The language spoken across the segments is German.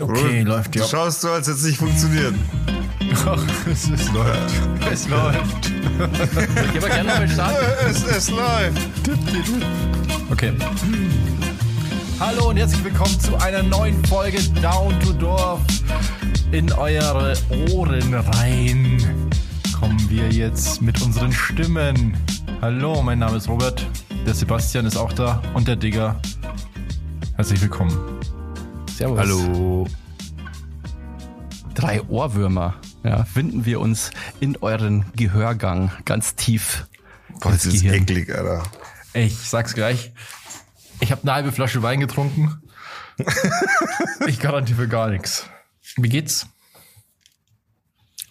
Okay, läuft ja. Schaust du, als hätte es nicht funktioniert. Doch, es läuft. Es läuft. Ich geh mal gerne nochmal starten. Es läuft. Okay. Hallo und herzlich willkommen zu einer neuen Folge Downtodorf. In eure Ohren rein kommen wir jetzt mit unseren Stimmen. Hallo, mein Name ist Robert. Der Sebastian ist auch da und der Digger. Herzlich willkommen. Servus. Hallo. 3 Ohrwürmer. Ja, finden wir uns in euren Gehörgang ganz tief. Boah, das ist eklig, Alter. Ey, ich sag's gleich. Ich habe eine halbe Flasche Wein getrunken. Ich garantiere gar nichts. Wie geht's?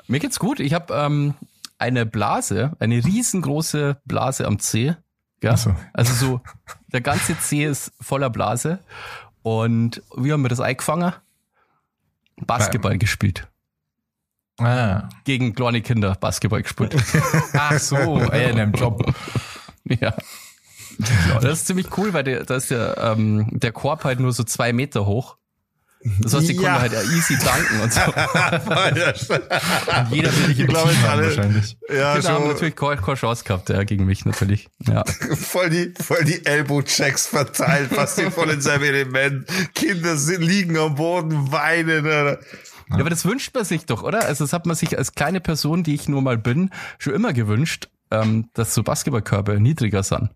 Mir geht's gut. Ich habe eine Blase, eine riesengroße Blase am Zeh. Ja? Ach so. Also so, der ganze Zeh ist voller Blase. Und wir haben das eingefangen, Basketball gespielt. Ah. Gegen kleine Kinder Basketball gespielt. Ach so, ey, in einem Job. Ja. Das ist ziemlich cool, weil da ist der Korb halt nur so 2 Meter hoch. Das heißt, die Kunden halt easy tanken und so. Und jeder will dich im Team haben wahrscheinlich. Ja, Kinder haben natürlich keine Chance gehabt, ja, gegen mich natürlich. Ja. Voll die Elbow-Checks verteilt, fast die voll in seinem Element. Kinder liegen am Boden, weinen. Oder? Ja, aber das wünscht man sich doch, oder? Also das hat man sich als kleine Person, die ich nur mal bin, schon immer gewünscht, dass so Basketballkörbe niedriger sind.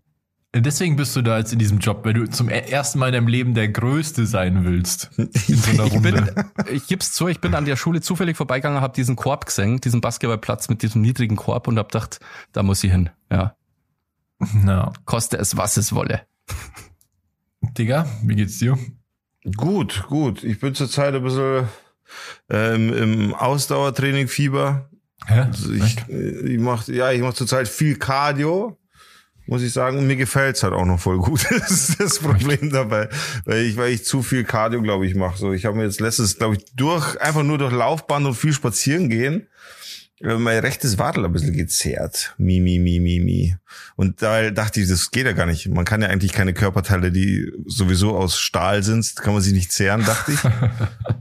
Deswegen bist du da jetzt in diesem Job, weil du zum ersten Mal in deinem Leben der Größte sein willst. In so einer Runde. Ich gib's zu, ich bin an der Schule zufällig vorbeigegangen, hab diesen Korb gesehen, diesen Basketballplatz mit diesem niedrigen Korb und hab gedacht, da muss ich hin. Ja. No. Koste es, was es wolle. Digga, wie geht's dir? Gut. Ich bin zurzeit ein bisschen im Ausdauertraining-Fieber. Hä? Also ich mach zurzeit viel Cardio. Muss ich sagen, und mir gefällt's halt auch noch voll gut. Das ist das Problem dabei, weil ich zu viel Cardio, glaube ich, mache. So, ich habe mir jetzt letztens, glaube ich, einfach nur durch Laufband und viel spazieren gehen, mein rechtes Wadel ein bisschen gezerrt. Mi. Und da dachte ich, das geht ja gar nicht. Man kann ja eigentlich keine Körperteile, die sowieso aus Stahl sind, kann man sie nicht zehren, dachte ich.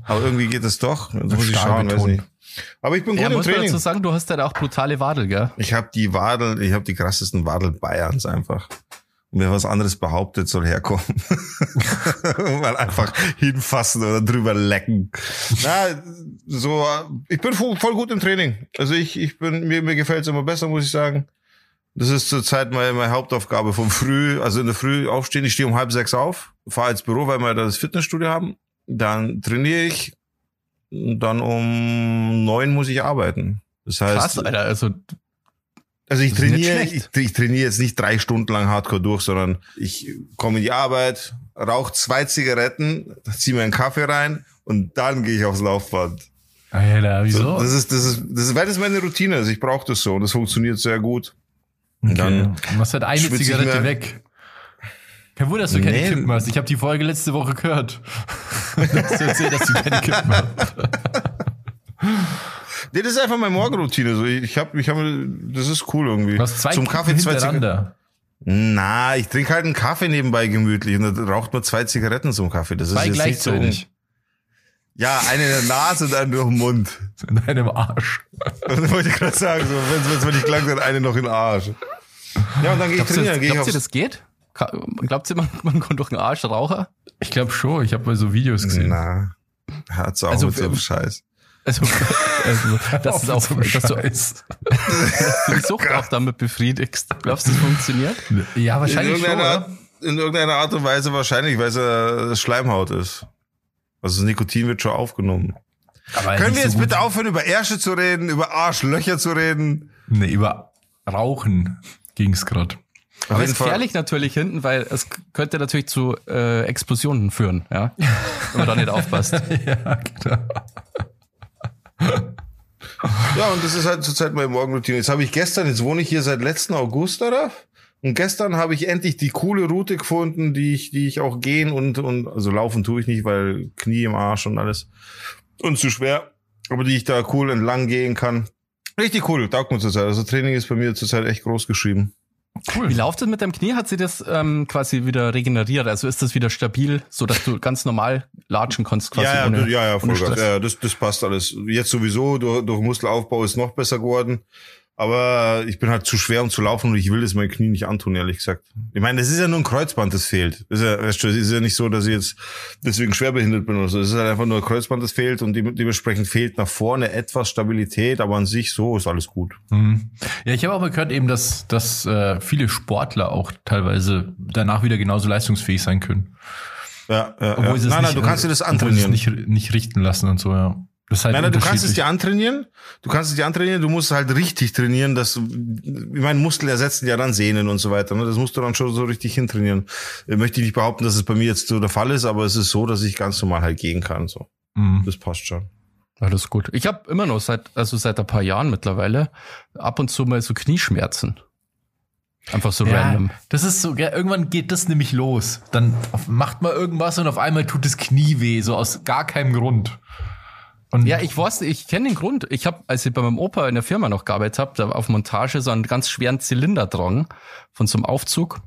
Aber irgendwie geht das doch. Also muss ich schauen, weiß nicht. Aber ich bin gut im Training. Ich muss dazu sagen, du hast ja auch brutale Wadel, gell? Ich habe die krassesten Wadel Bayerns einfach. Und wer was anderes behauptet, soll herkommen. Mal einfach hinfassen oder drüber lecken. Na, so, ich bin voll gut im Training. Also mir gefällt es immer besser, muss ich sagen. Das ist zurzeit meine Hauptaufgabe vom Früh, also in der Früh aufstehen. Ich stehe um 5:30 auf, fahre ins Büro, weil wir da das Fitnessstudio haben. Dann trainiere ich. Dann um 9 muss ich arbeiten. Das heißt, krass, Alter, also ich trainiere jetzt nicht 3 Stunden lang hardcore durch, sondern ich komme in die Arbeit, rauche 2 Zigaretten, ziehe mir einen Kaffee rein und dann gehe ich aufs Laufband. Alter, wieso? So, das ist meine Routine. Also ich brauche das so und das funktioniert sehr gut. Okay. Dann du machst halt eine Zigarette weg. Kein Wunder, dass du keine Kippen hast. Ich habe die Folge letzte Woche gehört. Dass du erzählt, dass du keine Kippen hast. Nee, das ist einfach meine Morgenroutine. So, ich hab, das ist cool irgendwie. Du hast 2 Zum Kaffee 2 Zigaretten. Na, ich trinke halt einen Kaffee nebenbei gemütlich und dann raucht man 2 Zigaretten zum Kaffee. Das ist jetzt nicht so. Ja, eine in der Nase und eine durch den Mund. In einem Arsch. Das wollte ich gerade sagen. So, wenn ich klang, dann eine noch in den Arsch. Ja, und dann gehe ich trainieren. Glaubt ihr, das geht? Glaubt ihr, man kommt durch den Arsch rauchen? Ich glaube schon, ich habe mal so Videos gesehen. Na, hat's auch also mit so einem Scheiß. Also das ist auch, dass du die Sucht auch damit befriedigst. Glaubst du, das funktioniert? Ja, wahrscheinlich schon. In irgendeiner Art und Weise wahrscheinlich, weil es Schleimhaut ist. Also Nikotin wird schon aufgenommen. Aber können wir jetzt bitte aufhören, über Ärsche zu reden, über Arschlöcher zu reden? Nee, über Rauchen ging's gerade. Aber es ist gefährlich natürlich hinten, weil es könnte natürlich zu Explosionen führen, ja, wenn man da nicht aufpasst. Ja, genau. Ja, und das ist halt zurzeit meine Morgenroutine. Jetzt wohne ich hier seit letzten August, oder? Und gestern habe ich endlich die coole Route gefunden, die ich auch gehen und also laufen tue ich nicht, weil Knie im Arsch und alles und zu schwer, aber die ich da cool entlang gehen kann. Richtig cool, taugt mir zurzeit. Also Training ist bei mir zurzeit echt groß geschrieben. Cool. Wie läuft das mit deinem Knie? Hat sie das quasi wieder regeneriert? Also ist das wieder stabil, so dass du ganz normal latschen kannst? Quasi das passt alles. Jetzt sowieso, durch Muskelaufbau ist noch besser geworden. Aber ich bin halt zu schwer, um zu laufen, und ich will das meinem Knie nicht antun, ehrlich gesagt. Ich meine, das ist ja nur ein Kreuzband, das fehlt. Es ist ja nicht so, dass ich jetzt deswegen schwerbehindert bin oder so. Es ist halt einfach nur ein Kreuzband, das fehlt, und dementsprechend fehlt nach vorne etwas Stabilität, aber an sich so ist alles gut. Mhm. Ja, ich habe auch mal gehört eben, dass viele Sportler auch teilweise danach wieder genauso leistungsfähig sein können. Ja. Du kannst dir das antrainieren. Obwohl sie es nicht richten lassen und so, ja. Halt nein, du kannst es dir antrainieren. Du musst halt richtig trainieren, Muskel ersetzen ja dann Sehnen und so weiter. Ne? Das musst du dann schon so richtig hintrainieren. Ich möchte nicht behaupten, dass es bei mir jetzt so der Fall ist, aber es ist so, dass ich ganz normal halt gehen kann. So, Das passt schon. Ja, das ist gut. Ich habe immer noch seit ein paar Jahren mittlerweile ab und zu mal so Knieschmerzen. Einfach so random. Das ist so, ja, irgendwann geht das nämlich los. Dann macht man irgendwas und auf einmal tut das Knie weh, so aus gar keinem Grund. Und ja, ich weiß, ich kenne den Grund. Ich habe, als ich bei meinem Opa in der Firma noch gearbeitet habe, da auf Montage so einen ganz schweren Zylinder dran von so einem Aufzug,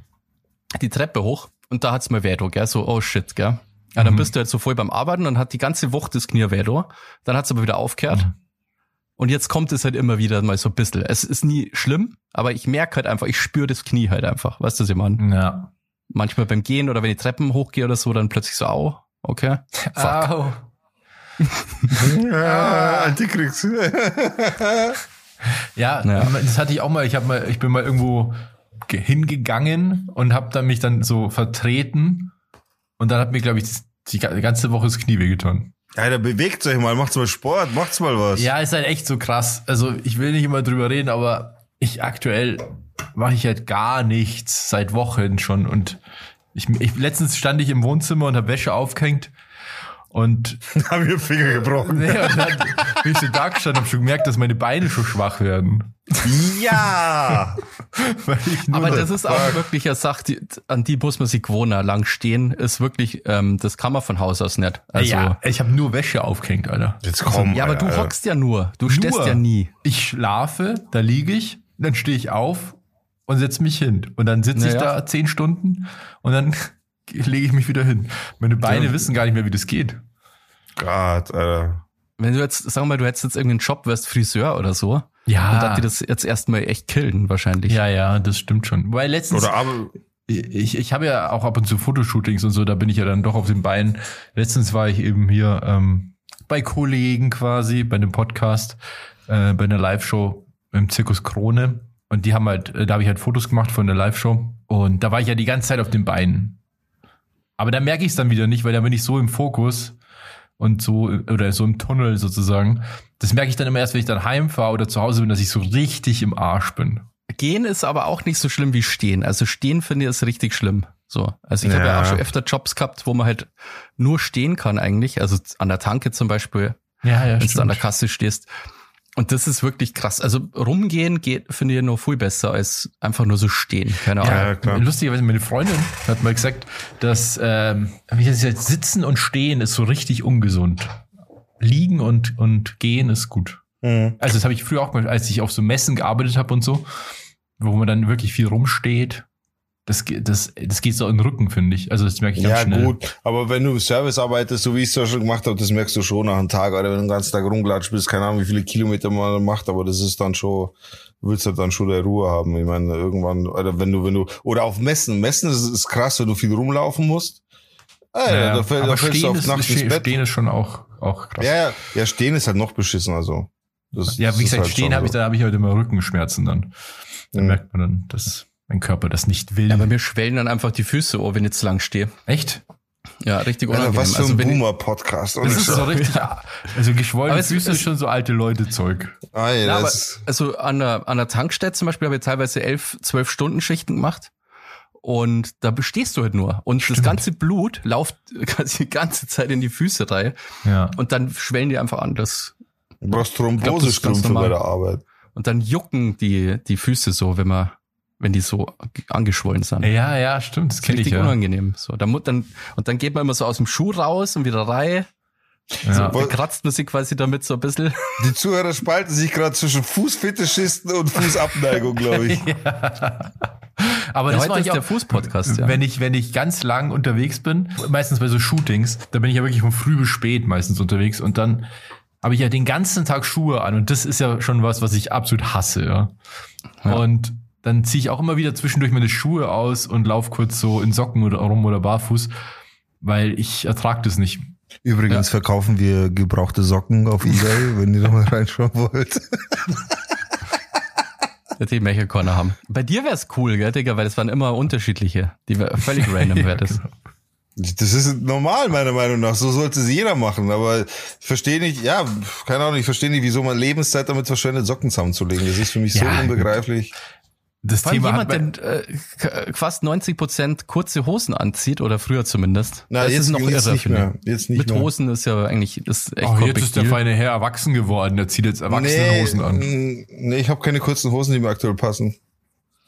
die Treppe hoch, und da hat's mir weh, gell? So, oh shit, gell? Ja, dann bist du halt so voll beim Arbeiten und hat die ganze Wucht das Knie weh, dann hat's aber wieder aufgehört. Und jetzt kommt es halt immer wieder mal so ein bisschen. Es ist nie schlimm, aber ich merke halt einfach, ich spüre das Knie halt einfach. Weißt du, was ich meine? Ja. Manchmal beim Gehen oder wenn ich Treppen hochgehe oder so, dann plötzlich so, au, okay. Fuck. Au. Alte Kriegs. Ja, das hatte ich auch mal. Ich bin mal irgendwo hingegangen und habe dann mich dann so vertreten, und dann hat mir, glaube ich, die ganze Woche das Knie wehgetan. Alter, bewegt euch mal, macht's mal Sport, macht's mal was. Ja, ist halt echt so krass. Also ich will nicht immer drüber reden, aber aktuell mache ich halt gar nichts seit Wochen schon. Und letztens stand ich im Wohnzimmer und habe Wäsche aufgehängt. Und haben wir Finger gebrochen. Nee, und dann bin ich so da gestanden und habe schon gemerkt, dass meine Beine schon schwach werden. Ja! Aber das ist auch wirklich eine Sache, an die muss man sich gewohnen. Lang stehen ist wirklich, das kann man von Haus aus nicht. Also, ja, ich habe nur Wäsche aufgehängt, Alter. Jetzt komm, also, ja, aber du hockst ja nur. Du stehst ja nie. Ich schlafe, da liege ich, dann stehe ich auf und setze mich hin. Und dann sitze ich da 10 Stunden und dann lege ich mich wieder hin. Meine Beine wissen gar nicht mehr, wie das geht. Gott, Alter. Wenn du jetzt, sagen wir mal, du hättest jetzt irgendeinen Job, wärst Friseur oder so. Ja. Und dann dir das jetzt erstmal echt killen, wahrscheinlich. Ja, das stimmt schon. Weil letztens, ich habe ja auch ab und zu Fotoshootings und so, da bin ich ja dann doch auf den Beinen. Letztens war ich eben hier bei Kollegen quasi, bei einem Podcast, bei einer Live-Show im Zirkus Krone. Und da habe ich halt Fotos gemacht von der Live-Show. Und da war ich ja die ganze Zeit auf den Beinen. Aber da merke ich es dann wieder nicht, weil da bin ich so im Fokus und so, oder so im Tunnel sozusagen. Das merke ich dann immer erst, wenn ich dann heimfahre oder zu Hause bin, dass ich so richtig im Arsch bin. Gehen ist aber auch nicht so schlimm wie Stehen. Also Stehen finde ich ist richtig schlimm. So. Also ich habe ja auch schon öfter Jobs gehabt, wo man halt nur stehen kann eigentlich. Also an der Tanke zum Beispiel. Ja, wenn du an der Kasse stehst. Und das ist wirklich krass. Also rumgehen finde ich noch viel besser als einfach nur so stehen. Keine Ahnung. Ja, klar. Lustigerweise meine Freundin hat mal gesagt, dass Sitzen und Stehen ist so richtig ungesund. Liegen und Gehen ist gut. Mhm. Also das habe ich früher auch mal, als ich auf so Messen gearbeitet habe und so, wo man dann wirklich viel rumsteht. Das geht so in den Rücken, finde ich. Also das merke ich ganz schnell. Ja gut, aber wenn du im Service arbeitest, so wie ich es ja schon gemacht habe, das merkst du schon nach einem Tag. Oder wenn du den ganzen Tag rumgelatscht bist, keine Ahnung, wie viele Kilometer man macht, aber das ist dann schon, willst du dann schon der Ruhe haben. Ich meine, irgendwann, oder wenn du, oder auf Messen ist krass, wenn du viel rumlaufen musst. Ja, da fällst du auf Nacht ins Bett. Stehen ist schon auch krass. Ja, Stehen ist halt noch beschissen, also. Wie gesagt, halt Stehen habe ich heute immer Rückenschmerzen dann. Dann merkt man dann, dass mein Körper das nicht will. Ja, bei mir schwellen dann einfach die Füße, wenn ich zu lang stehe. Echt? Ja, richtig unangenehm. Was für ein Boomer-Podcast. Das ist so richtig, also geschwollene Füße ist schon so alte Leute-Zeug. Also an der Tankstelle zum Beispiel habe ich teilweise 11-12 Stunden Schichten gemacht. Und da stehst du halt nur. Und das ganze Blut läuft die ganze Zeit in die Füße rein. Ja. Und dann schwellen die einfach an. Du brauchst Thrombosestrümpfe bei der Arbeit. Und dann jucken die Füße so, wenn die so angeschwollen sind. Ja, stimmt. Das kenne ich ja. Richtig unangenehm. So, dann geht man immer so aus dem Schuh raus und wieder rein. Ja. So, kratzt man sich quasi damit so ein bisschen. Die Zuhörer spalten sich gerade zwischen Fußfetischisten und Fußabneigung, glaube ich. Ja. Aber ja, das heute ist der Fußpodcast, ja. Wenn ich ganz lang unterwegs bin, meistens bei so Shootings, da bin ich ja wirklich von früh bis spät meistens unterwegs und dann habe ich ja den ganzen Tag Schuhe an und das ist ja schon was ich absolut hasse, ja. Ja. Und dann ziehe ich auch immer wieder zwischendurch meine Schuhe aus und laufe kurz so in Socken oder rum oder barfuß, weil ich ertrage das nicht. Übrigens verkaufen wir gebrauchte Socken auf eBay, wenn ihr da mal reinschauen wollt. Dass die Mecha-Corner haben. Bei dir wär's cool, gell, Digga, weil das waren immer unterschiedliche, die völlig random wär das. Das ist normal, meiner Meinung nach. So sollte es jeder machen. Aber ich verstehe nicht, ja, keine Ahnung, ich verstehe nicht, wieso man Lebenszeit damit verschwendet, Socken zusammenzulegen. Das ist für mich so unbegreiflich. Das Thema jemand, der fast 90% kurze Hosen anzieht, oder früher zumindest. Na, jetzt ist noch irre, finde ich. Mit mehr. Hosen ist ja eigentlich ist echt kompliziert. Jetzt ist der feine Herr erwachsen geworden, der zieht jetzt erwachsene Hosen an. Nee, ich habe keine kurzen Hosen, die mir aktuell passen.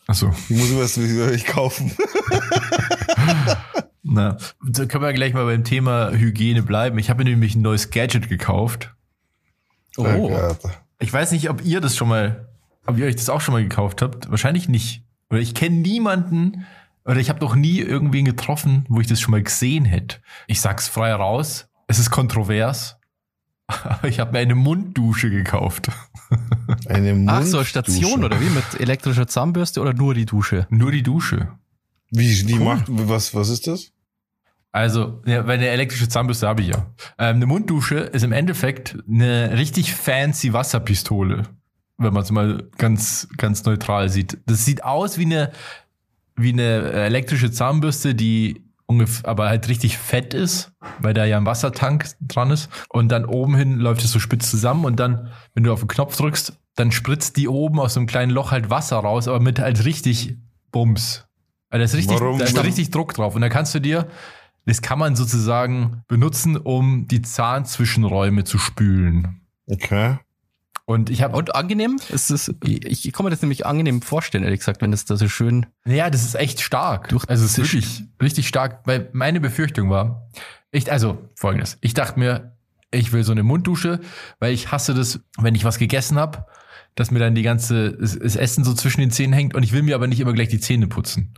Ach so. Ich muss mir das wirklich kaufen. Na, da können wir gleich mal beim Thema Hygiene bleiben. Ich habe mir nämlich ein neues Gadget gekauft. Oh. Ich weiß nicht, ob ihr euch das auch schon mal gekauft habt? Wahrscheinlich nicht. Oder ich kenne niemanden, oder ich habe noch nie irgendwen getroffen, wo ich das schon mal gesehen hätte. Ich sag's frei raus, es ist kontrovers, aber ich habe mir eine Munddusche gekauft. Eine Munddusche? Ach so, Station oder wie? Mit elektrischer Zahnbürste oder nur die Dusche? Nur die Dusche. Wie, die cool. Was ist das? Also, weil eine elektrische Zahnbürste habe ich ja. Eine Munddusche ist im Endeffekt eine richtig fancy Wasserpistole. Wenn man es mal ganz, ganz neutral sieht. Das sieht aus wie eine elektrische Zahnbürste, die aber halt richtig fett ist, weil da ja ein Wassertank dran ist. Und dann oben hin läuft es so spitz zusammen und dann, wenn du auf den Knopf drückst, dann spritzt die oben aus so einem kleinen Loch halt Wasser raus, aber mit halt richtig Bums. Also da ist richtig Druck drauf. Und da das kann man sozusagen benutzen, um die Zahnzwischenräume zu spülen. Okay. Und angenehm? Ist das, ich kann mir das nämlich angenehm vorstellen, ehrlich gesagt, wenn das da so schön... Naja, das ist echt stark. Also es ist wirklich richtig stark, weil meine Befürchtung war, Folgendes. Ich dachte mir, ich will so eine Munddusche, weil ich hasse das, wenn ich was gegessen habe, dass mir dann das Essen so zwischen den Zähnen hängt und ich will mir aber nicht immer gleich die Zähne putzen.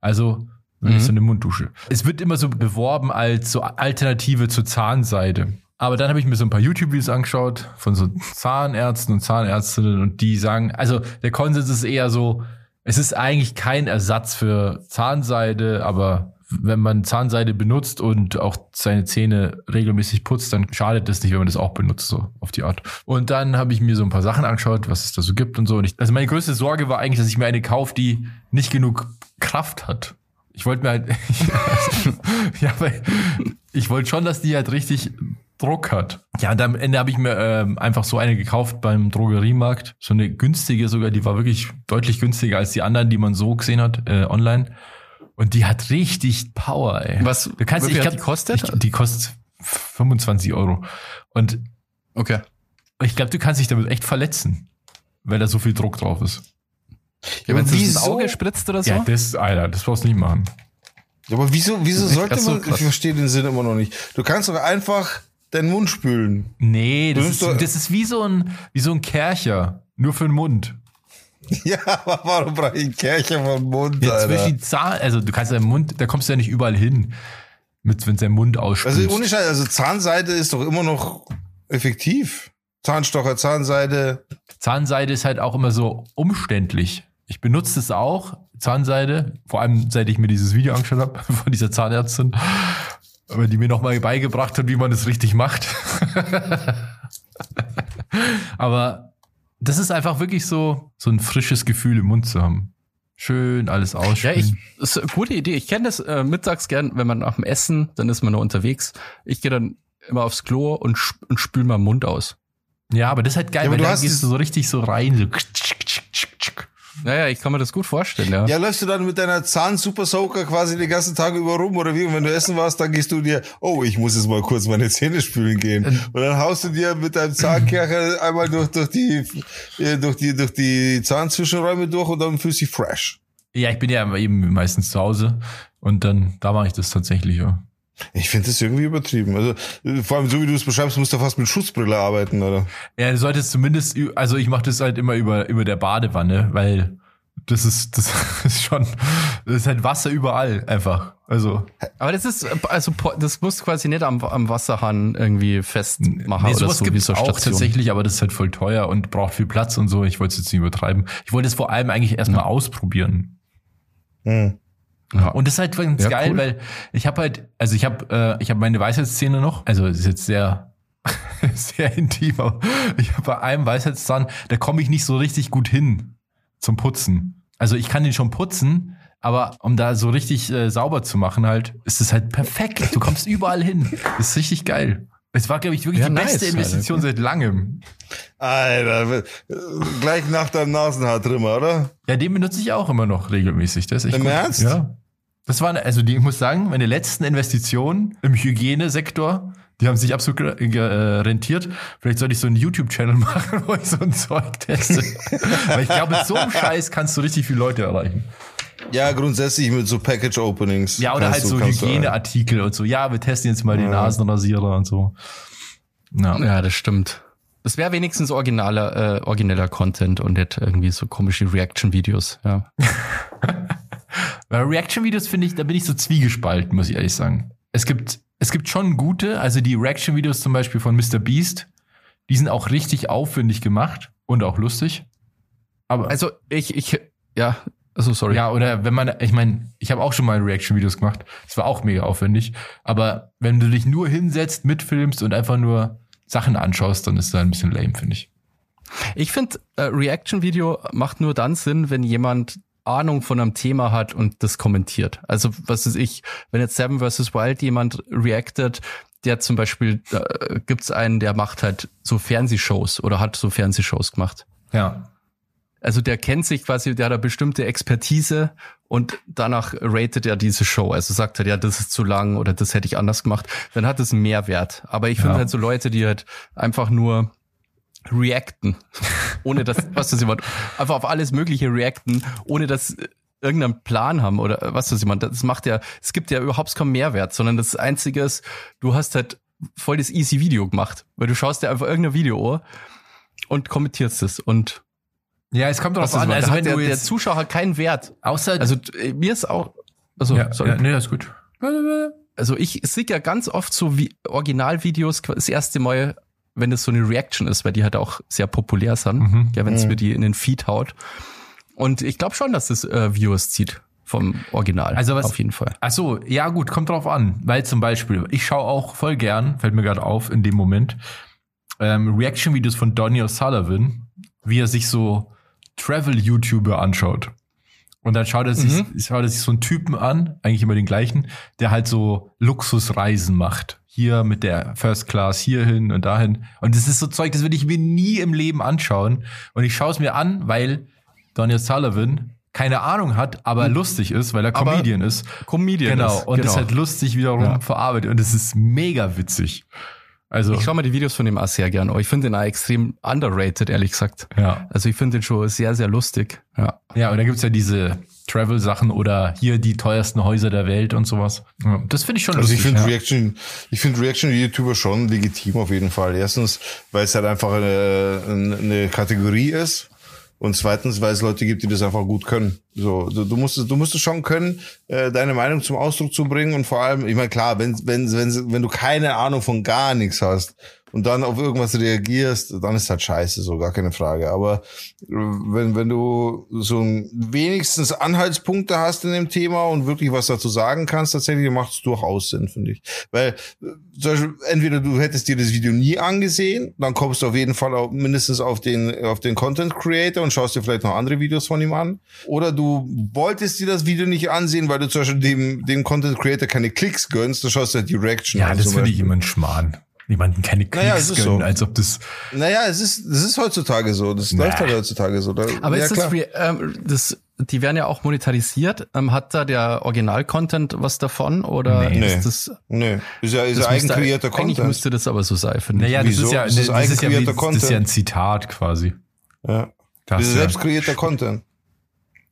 Also so eine Munddusche. Es wird immer so beworben als so Alternative zur Zahnseide. Aber dann habe ich mir so ein paar YouTube-Videos angeschaut von so Zahnärzten und Zahnärztinnen und die sagen, also der Konsens ist eher so, es ist eigentlich kein Ersatz für Zahnseide, aber wenn man Zahnseide benutzt und auch seine Zähne regelmäßig putzt, dann schadet das nicht, wenn man das auch benutzt, so auf die Art. Und dann habe ich mir so ein paar Sachen angeschaut, was es da so gibt und so. Also meine größte Sorge war eigentlich, dass ich mir eine kaufe, die nicht genug Kraft hat. Ich wollte mir halt, weil ich wollte schon, dass die halt richtig Druck hat. Ja, und am Ende habe ich mir einfach so eine gekauft beim Drogeriemarkt. So eine günstige sogar, die war wirklich deutlich günstiger als die anderen, die man so gesehen hat, online. Und die hat richtig Power, ey. Was die kostet? Die kostet 25 €. Und okay. Ich glaube, du kannst dich damit echt verletzen, weil da so viel Druck drauf ist. Ja, wenn es ins Auge spritzt oder so? Ja, das brauchst du nicht machen. Ja, aber wieso sollte man... Ich verstehe den Sinn immer noch nicht. Du kannst doch einfach deinen Mund spülen. Nee, das ist wie so ein Kercher. Nur für den Mund. Ja, aber warum brauche ich einen Kercher für den Mund, jetzt, Alter? Zwischen die Zahn... Also du kannst deinen Mund... Da kommst du ja nicht überall hin, wenn dein Mund ausspült. Also ohne Scheiß, Zahnseide ist doch immer noch effektiv. Zahnstocher, Zahnseide. Zahnseide ist halt auch immer so umständlich. Ich benutze es auch, Zahnseide, vor allem seit ich mir dieses Video angeschaut habe von dieser Zahnärztin, aber die mir nochmal beigebracht hat, wie man das richtig macht. Aber das ist einfach wirklich so ein frisches Gefühl im Mund zu haben. Schön alles ausspülen. Ja, ist eine gute Idee. Ich kenne das mittags gern, wenn man nach dem Essen, dann ist man noch unterwegs. Ich gehe dann immer aufs Klo und spüle meinen Mund aus. Ja, aber das ist halt geil, ja, weil da gehst du so richtig so rein, so naja, ich kann mir das gut vorstellen, ja. Ja, läufst du dann mit deiner Zahn-Super-Soaker quasi den ganzen Tag über rum oder wie? Und wenn du essen warst, dann gehst du dir, ich muss jetzt mal kurz meine Zähne spülen gehen. Und dann haust du dir mit deinem Zahnkercher einmal durch die Zahnzwischenräume durch und dann fühlst du dich fresh. Ja, ich bin ja eben meistens zu Hause und dann, da mache ich das tatsächlich, ja. Ich finde das irgendwie übertrieben. Also vor allem so, wie du es beschreibst, musst du fast mit Schutzbrille arbeiten, oder? Ja, du solltest zumindest, also ich mache das halt immer über der Badewanne, weil Das ist halt Wasser überall einfach. Also. Aber das musst du quasi nicht am Wasserhahn irgendwie festmachen. Nee, sowas gibt es auch tatsächlich, aber das ist halt voll teuer und braucht viel Platz und so. Ich wollte es jetzt nicht übertreiben. Ich wollte es vor allem eigentlich erstmal ausprobieren. Mhm. Ja. Und das ist halt ganz geil, cool. Weil ich habe meine Weisheitszähne noch. Also das ist jetzt sehr, sehr intim, aber ich habe bei einem Weisheitszahn, da komme ich nicht so richtig gut hin zum Putzen. Also ich kann den schon putzen, aber um da so richtig sauber zu machen halt, ist es halt perfekt. Du kommst überall hin. Das ist richtig geil. Es war, glaube ich, wirklich die beste Investition seit langem. Alter, gleich nach deinem Nasenhaartrimmer, oder? Ja, den benutze ich auch immer noch regelmäßig. Das ist echt gut. Im Ernst? Ja. Das waren, ich muss sagen, meine letzten Investitionen im Hygienesektor, die haben sich absolut rentiert. Vielleicht sollte ich so einen YouTube-Channel machen, wo ich so ein Zeug teste. Weil ich glaube, mit so einem Scheiß kannst du richtig viele Leute erreichen. Ja, grundsätzlich mit so Package-Openings. Ja, oder halt so Hygieneartikel und so. Ja, wir testen jetzt mal die Nasenrasierer und so. Ja, das stimmt. Das wäre wenigstens origineller Content und nicht irgendwie so komische Reaction-Videos. Ja. Weil Reaction-Videos finde ich, da bin ich so zwiegespalten, muss ich ehrlich sagen. Es gibt schon gute, also die Reaction-Videos zum Beispiel von MrBeast, die sind auch richtig aufwendig gemacht und auch lustig. Aber also ja, oder wenn man, ich meine, ich habe auch schon mal Reaction-Videos gemacht. Das war auch mega aufwendig. Aber wenn du dich nur hinsetzt, mitfilmst und einfach nur Sachen anschaust, dann ist das ein bisschen lame, finde ich. Ich finde, Reaction-Video macht nur dann Sinn, wenn jemand Ahnung von einem Thema hat und das kommentiert. Also, was weiß ich, wenn jetzt Seven vs. Wild jemand reactet, der zum Beispiel, da gibt's einen, der macht halt so Fernsehshows oder hat so Fernsehshows gemacht. Ja. Also der kennt sich quasi, der hat eine bestimmte Expertise und danach ratet er diese Show. Also sagt er, ja, das ist zu lang oder das hätte ich anders gemacht. Dann hat es einen Mehrwert. Aber ich finde halt so Leute, die halt einfach nur reacten, ohne dass, was das jemand, einfach auf alles Mögliche reacten, ohne dass irgendeinen Plan haben oder was das jemand, das macht ja, es gibt ja überhaupt keinen Mehrwert, sondern das Einzige ist, du hast halt voll das easy Video gemacht, weil du schaust dir einfach irgendein Video und kommentierst es und ja, es kommt drauf an. Also wenn der Zuschauer hat keinen Wert. Außer, also mir ist auch, also ja, sorry. Ja, nee, ist gut. Also ich sehe ja ganz oft so wie Originalvideos das erste Mal, wenn es so eine Reaction ist, weil die halt auch sehr populär sind, ja, wenn es mir die in den Feed haut. Und ich glaube schon, dass das Viewers zieht vom Original. Also was, auf jeden Fall. Ach so, ja gut, kommt drauf an, weil zum Beispiel ich schaue auch voll gern, fällt mir gerade auf in dem Moment, Reaction-Videos von Donny O'Sullivan, wie er sich so Travel-YouTuber anschaut. Und dann schaut er sich so einen Typen an, eigentlich immer den gleichen, der halt so Luxusreisen macht. Hier mit der First Class, hierhin und dahin. Und das ist so Zeug, das würde ich mir nie im Leben anschauen. Und ich schaue es mir an, weil Daniel Sullivan keine Ahnung hat, aber lustig ist, weil er Comedian ist. Genau. Und das ist halt lustig wiederum verarbeitet. Und das ist mega witzig. Also, ich schaue mir die Videos von dem auch sehr gern. Ich finde den auch extrem underrated, ehrlich gesagt. Ja. Also ich finde den schon sehr, sehr lustig. Ja, und da gibt's ja diese Travel-Sachen oder hier die teuersten Häuser der Welt und sowas. Ja, das finde ich schon lustig. Also ich finde Reaction-YouTuber schon legitim auf jeden Fall. Erstens, weil es halt einfach eine Kategorie ist. Und zweitens, weil es Leute gibt, die das einfach gut können. So, du musst es schon können, deine Meinung zum Ausdruck zu bringen und vor allem, ich meine klar, wenn du keine Ahnung von gar nichts hast und dann auf irgendwas reagierst, dann ist halt scheiße, so gar keine Frage. Aber wenn du so wenigstens Anhaltspunkte hast in dem Thema und wirklich was dazu sagen kannst, tatsächlich macht es durchaus Sinn, finde ich. Weil zum Beispiel, entweder du hättest dir das Video nie angesehen, dann kommst du auf jeden Fall auch mindestens auf den Content Creator und schaust dir vielleicht noch andere Videos von ihm an. Oder du wolltest dir das Video nicht ansehen, weil du zum Beispiel dem Content Creator keine Klicks gönnst, dann schaust du halt die Reaction an. Ja, das finde ich immer ein Schmarrn. Niemanden keine Klicks gönnen, so. Als ob das... Naja, es ist heutzutage so. Das läuft halt heutzutage so. Da, aber ja, ist das, die werden ja auch monetarisiert. Hat da der Original-Content was davon? Oder ist das eigenkreierter Content. Eigentlich müsste das aber so sein, finde ich. Naja, das ist ja ein Zitat quasi. Ja. Das ist selbst kreierter Content.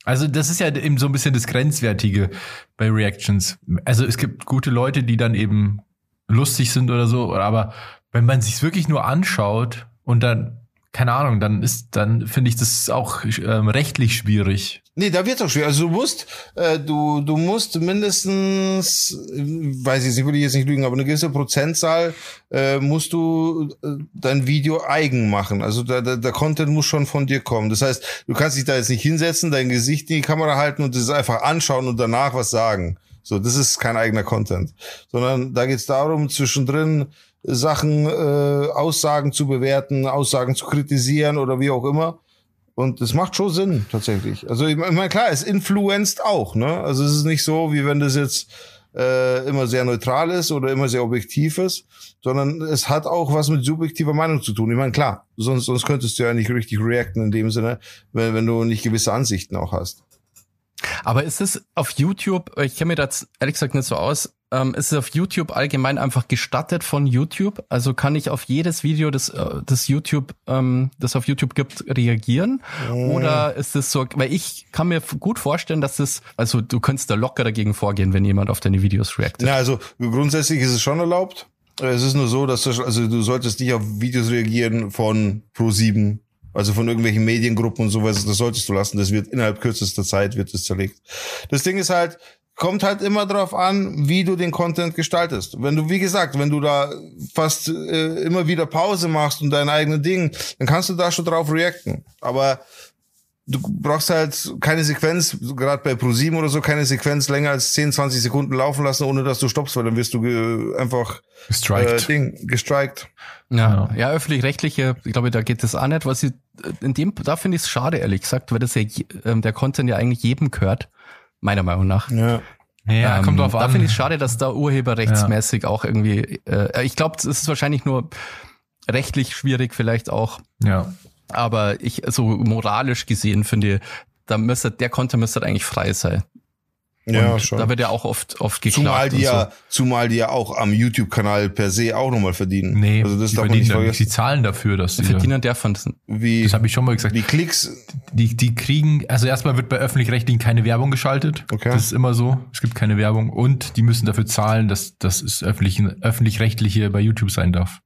Also das ist ja eben so ein bisschen das Grenzwertige bei Reactions. Also es gibt gute Leute, die dann eben lustig sind oder so, aber wenn man sich's wirklich nur anschaut und dann, keine Ahnung, dann finde ich das auch rechtlich schwierig, Nee, da wird's auch schwer. Also du musst mindestens, weiß ich nicht, will ich jetzt nicht lügen, aber eine gewisse Prozentzahl musst du dein Video eigen machen. Also der Content muss schon von dir kommen. Das heißt, du kannst dich da jetzt nicht hinsetzen, dein Gesicht in die Kamera halten und das einfach anschauen und danach was sagen. So, das ist kein eigener Content. Sondern da geht's darum, zwischendrin Sachen, Aussagen zu bewerten, Aussagen zu kritisieren oder wie auch immer. Und das macht schon Sinn, tatsächlich. Also ich meine, klar, es influenzt auch, ne? Also es ist nicht so, wie wenn das jetzt immer sehr neutral ist oder immer sehr objektiv ist, sondern es hat auch was mit subjektiver Meinung zu tun. Ich meine, klar, sonst könntest du ja nicht richtig reacten in dem Sinne, wenn du nicht gewisse Ansichten auch hast. Aber ist es auf YouTube, ich kenne mir das ehrlich gesagt nicht so aus, ist es auf YouTube allgemein einfach gestattet von YouTube? Also kann ich auf jedes Video, das auf YouTube gibt, reagieren? Oder ist es so, weil ich kann mir gut vorstellen, dass es, also du könntest da locker dagegen vorgehen, wenn jemand auf deine Videos reactet. Ja, also grundsätzlich ist es schon erlaubt. Es ist nur so, dass du solltest nicht auf Videos reagieren von Pro7. Also von irgendwelchen Mediengruppen und sowas, das solltest du lassen. Das wird innerhalb kürzester Zeit wird es zerlegt. Das Ding ist halt, kommt halt immer drauf an, wie du den Content gestaltest. Wenn du, wie gesagt, wenn du da fast immer wieder Pause machst und dein eigenes Ding, dann kannst du da schon drauf reacten. Aber du brauchst halt keine Sequenz, gerade bei Pro7 oder so, keine Sequenz länger als 10, 20 Sekunden laufen lassen, ohne dass du stoppst, weil dann wirst du einfach gestrikt. Ja, öffentlich-rechtliche, ich glaube, da geht das auch nicht. Da finde ich es schade, ehrlich gesagt, weil das ja der Content ja eigentlich jedem gehört, meiner Meinung nach. Ja, kommt drauf an. Da finde ich es schade, dass da urheberrechtsmäßig auch irgendwie, ich glaube, es ist wahrscheinlich nur rechtlich schwierig vielleicht auch. Ja. Aber ich, so moralisch gesehen, finde, der Content müsste eigentlich frei sein. Ja, und schon. Da wird ja auch oft geklagt. Zumal die ja auch am YouTube-Kanal per se auch nochmal verdienen. Nee, also das darf man nicht vergessen. Die zahlen dafür, dass die verdienen davon. Das habe ich schon mal gesagt. Die Klicks. Die kriegen, also erstmal wird bei Öffentlich-Rechtlichen keine Werbung geschaltet. Okay. Das ist immer so. Es gibt keine Werbung. Und die müssen dafür zahlen, dass das Öffentlich-Rechtliche bei YouTube sein darf.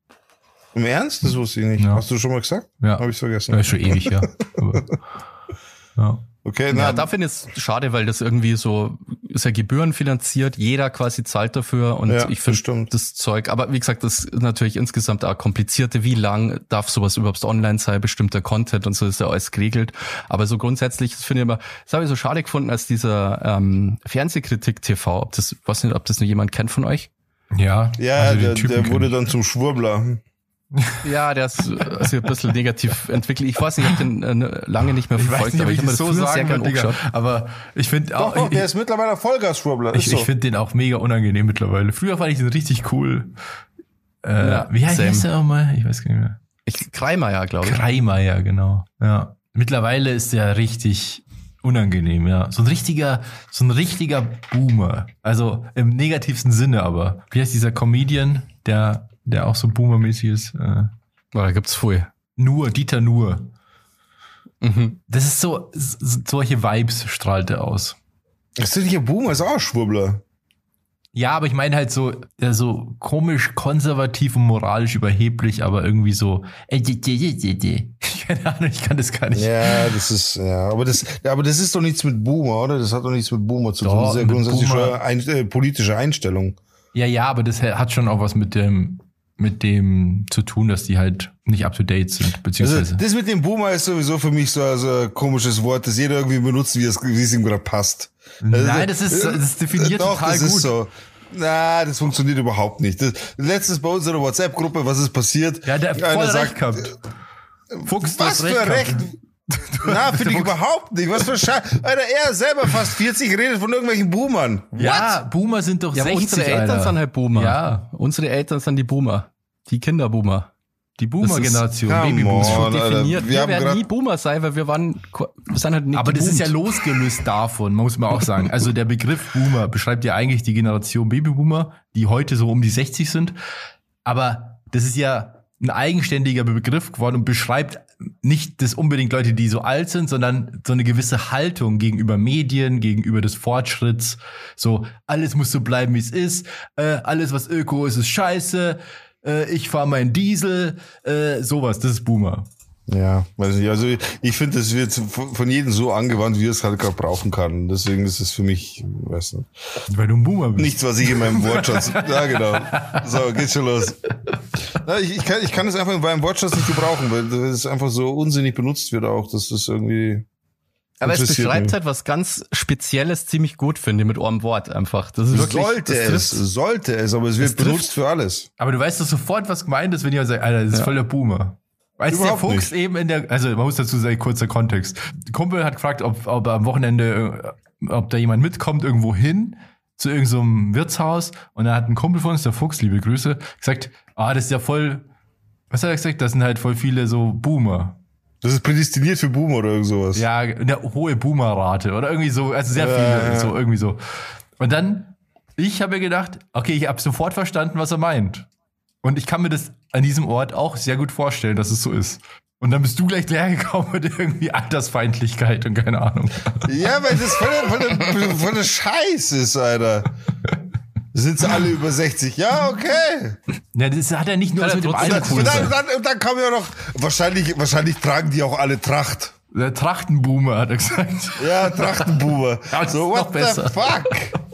Im Ernst? Das wusste ich nicht. Ja. Hast du schon mal gesagt? Ja. Habe ich vergessen. Ja, schon ewig, ja. Aber, ja. Okay, na, da finde ich es schade, weil das irgendwie so ist ja gebührenfinanziert, jeder quasi zahlt dafür und ja, ich finde das Zeug, aber wie gesagt, das ist natürlich insgesamt auch komplizierte, wie lang darf sowas überhaupt online sein, bestimmter Content und so ist ja alles geregelt, aber so grundsätzlich, das finde ich immer, das habe ich so schade gefunden, als dieser Fernsehkritik-TV, ob das nur jemand kennt von euch? Ja, also der wurde dann zum Schwurbler. Ja, der ist ein bisschen negativ entwickelt. Ich weiß nicht, ich habe den lange nicht mehr verfolgt, aber ich habe das so sehr gerne umgeschaut. Aber ich finde auch... Doch, der ist mittlerweile Vollgas-Schwurbler. Ich finde den auch mega unangenehm mittlerweile. Früher fand ich den richtig cool. Wie heißt der auch mal? Ich weiß gar nicht mehr. Kreimeier, glaube ich. Kreimeier, genau. Ja. Mittlerweile ist der richtig unangenehm, ja. So ein richtiger Boomer. Also im negativsten Sinne aber. Wie heißt dieser Comedian, der auch so boomermäßig ist. Da gibt's vorher. Dieter Nuhr. Mhm. Das ist so, solche Vibes strahlt er aus. Das ist nicht ein Boomer, ist auch ein Schwurbler. Ja, aber ich meine halt so komisch, konservativ und moralisch überheblich, aber irgendwie so. Keine Ahnung, ich kann das gar nicht. Ja, das ist, ja, aber das ist doch nichts mit Boomer, oder? Das hat doch nichts mit Boomer zu tun. Das ist ja grundsätzlich schon eine politische Einstellung. Ja, aber das hat schon auch was mit dem zu tun, dass die halt nicht up to date sind, beziehungsweise. Also das mit dem Boomer ist sowieso für mich so ein komisches Wort, das jeder irgendwie benutzt, wie es ihm gerade passt. Also, nein, das definiert doch, total das gut. Ist so. Na, das funktioniert überhaupt nicht. Letztens bei unserer WhatsApp-Gruppe, was ist passiert? Ja, der hat voll recht gehabt. Fuchs, was für Recht? Na, finde ich überhaupt nicht. Was für Scheiße. Alter, er selber fast 40 redet von irgendwelchen Boomern. What? Ja, Boomer sind doch 60, unsere Eltern sind halt Boomer. Ja, unsere Eltern sind die Boomer. Die Kinderboomer. Die Boomer-Generation. Babyboomer. Schon definiert. Wir werden nie Boomer sein, weil wir sind halt nicht aber geboomt. Das ist ja losgelöst davon, muss man auch sagen. Also der Begriff Boomer beschreibt ja eigentlich die Generation Babyboomer, die heute so um die 60 sind. Aber das ist ja ein eigenständiger Begriff geworden und beschreibt nicht das unbedingt Leute, die so alt sind, sondern so eine gewisse Haltung gegenüber Medien, gegenüber des Fortschritts. So, alles muss so bleiben, wie es ist. Alles, was Öko ist, ist scheiße. Ich fahre meinen Diesel. Sowas, das ist Boomer. Ja, weiß nicht. Also ich finde, das wird von jedem so angewandt, wie er es halt gerade brauchen kann. Deswegen ist es für mich, weißt du, weil du ein Boomer bist. Nichts, was ich in meinem Wortschatz. Ja, genau. So, geht's schon los. Na, ich kann es einfach in meinem Wortschatz nicht gebrauchen, weil es einfach so unsinnig benutzt wird auch, dass das irgendwie. Aber es beschreibt mich halt was ganz Spezielles ziemlich gut, finde ich, mit einem Wort einfach. Das ist wirklich, sollte es, aber es wird benutzt für alles. Aber du weißt doch sofort, was gemeint ist, wenn jemand sagt, Alter, das ist voll der Boomer. Weil der Fuchs nicht eben in der, also man muss dazu sagen, kurzer Kontext. Der Kumpel hat gefragt, ob am Wochenende, ob da jemand mitkommt irgendwo hin, zu irgendeinem Wirtshaus. Und dann hat ein Kumpel von uns, der Fuchs, liebe Grüße, gesagt, das ist ja voll, was hat er gesagt? Das sind halt voll viele so Boomer. Das ist prädestiniert für Boomer oder irgend sowas. Ja, eine hohe Boomer-Rate oder irgendwie so, also sehr viele, so irgendwie so. Und dann, ich habe mir gedacht, okay, ich habe sofort verstanden, was er meint. Und ich kann mir das an diesem Ort auch sehr gut vorstellen, dass es so ist. Und dann bist du gleich hergekommen mit irgendwie Altersfeindlichkeit und keine Ahnung. Ja, weil das voll der Scheiß ist, Alter. Sind sie alle über 60? Ja, okay. Ja, das hat er nicht nur mit dem Alter cool. Dann kommen ja noch, wahrscheinlich tragen die auch alle Tracht. Der Trachten-Boomer, hat er gesagt. Ja, Trachten-Boomer. So, what the fuck?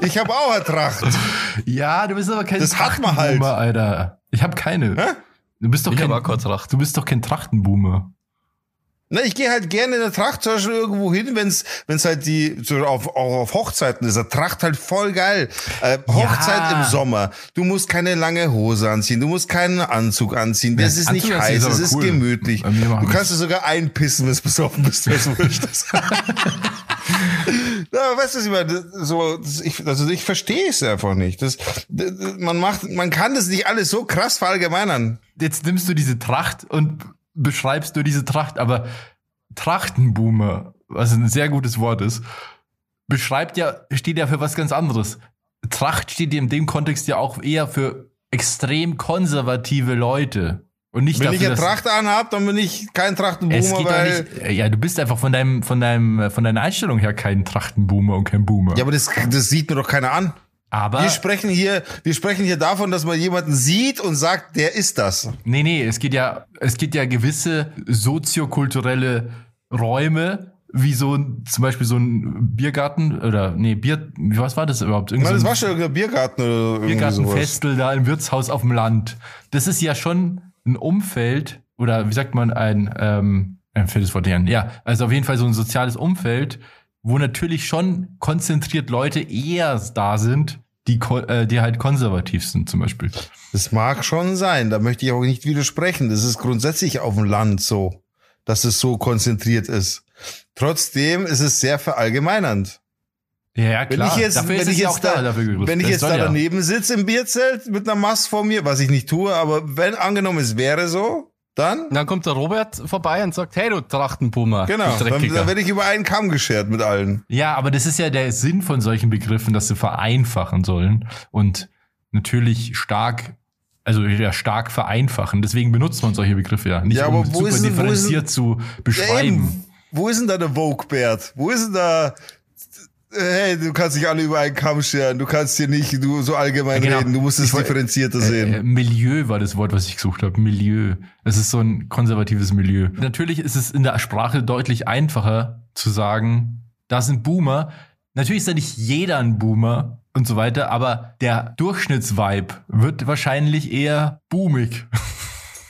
Ich habe auch eine Tracht. Ja, du bist aber kein Trachten-Boomer, halt. Alter. Ich habe keine. Hä? Du bist doch kein Trachten-Boomer. Na, ich gehe halt gerne in der Tracht zum Beispiel irgendwo hin, wenn's halt auf Hochzeiten ist. Der Tracht halt voll geil. Hochzeit im Sommer. Du musst keine lange Hose anziehen. Du musst keinen Anzug anziehen. Das ist nicht heiß. Es ist gemütlich. Du kannst dir sogar einpissen, wenn du besoffen bist. Wenn's wurscht ist. Ja, weißt du, was ich meine? Ich verstehe es einfach nicht. Man kann das nicht alles so krass verallgemeinern. Jetzt nimmst du diese Tracht und beschreibst nur diese Tracht, aber Trachten-Boomer, was ein sehr gutes Wort ist, steht ja für was ganz anderes. Tracht steht ja in dem Kontext ja auch eher für extrem konservative Leute. Und nicht wenn ich eine Tracht anhab, dann bin ich kein Trachten-Boomer, weil nicht, ja, du bist einfach von deiner Einstellung her kein Trachten-Boomer und kein Boomer. Ja, aber das sieht mir doch keiner an. Aber wir sprechen hier davon, dass man jemanden sieht und sagt, der ist das. Nee, es geht ja gewisse soziokulturelle Räume, wie zum Beispiel ein Biergarten was war das überhaupt? Das war schon irgendein Biergarten oder irgendwie Biergartenfestel da im Wirtshaus auf dem Land. Das ist ja schon ein Umfeld oder wie sagt man ein fettes Wort hier. Ja, also auf jeden Fall so ein soziales Umfeld, wo natürlich schon konzentriert Leute eher da sind, die halt konservativ sind zum Beispiel. Das mag schon sein, da möchte ich auch nicht widersprechen. Das ist grundsätzlich auf dem Land so, dass es so konzentriert ist. Trotzdem ist es sehr verallgemeinernd. Ja, klar. Wenn ich jetzt da daneben sitze im Bierzelt mit einer Masse vor mir, was ich nicht tue, aber wenn angenommen es wäre so, Dann kommt der Robert vorbei und sagt, hey, du Trachtenboomer. Genau, dann werde ich über einen Kamm geschert mit allen. Ja, aber das ist ja der Sinn von solchen Begriffen, dass sie vereinfachen sollen und natürlich stark vereinfachen. Deswegen benutzt man solche Begriffe ja nicht, um super differenziert zu beschreiben. Ja, wo ist denn da der Vogue-Bert? Wo ist denn da... Hey, du kannst dich alle über einen Kamm scheren. Du kannst hier nicht so allgemein reden. Du musst es differenzierter sehen. Milieu war das Wort, was ich gesucht habe. Milieu. Es ist so ein konservatives Milieu. Natürlich ist es in der Sprache deutlich einfacher zu sagen, das sind Boomer. Natürlich ist ja nicht jeder ein Boomer und so weiter, aber der Durchschnittsvibe wird wahrscheinlich eher boomig.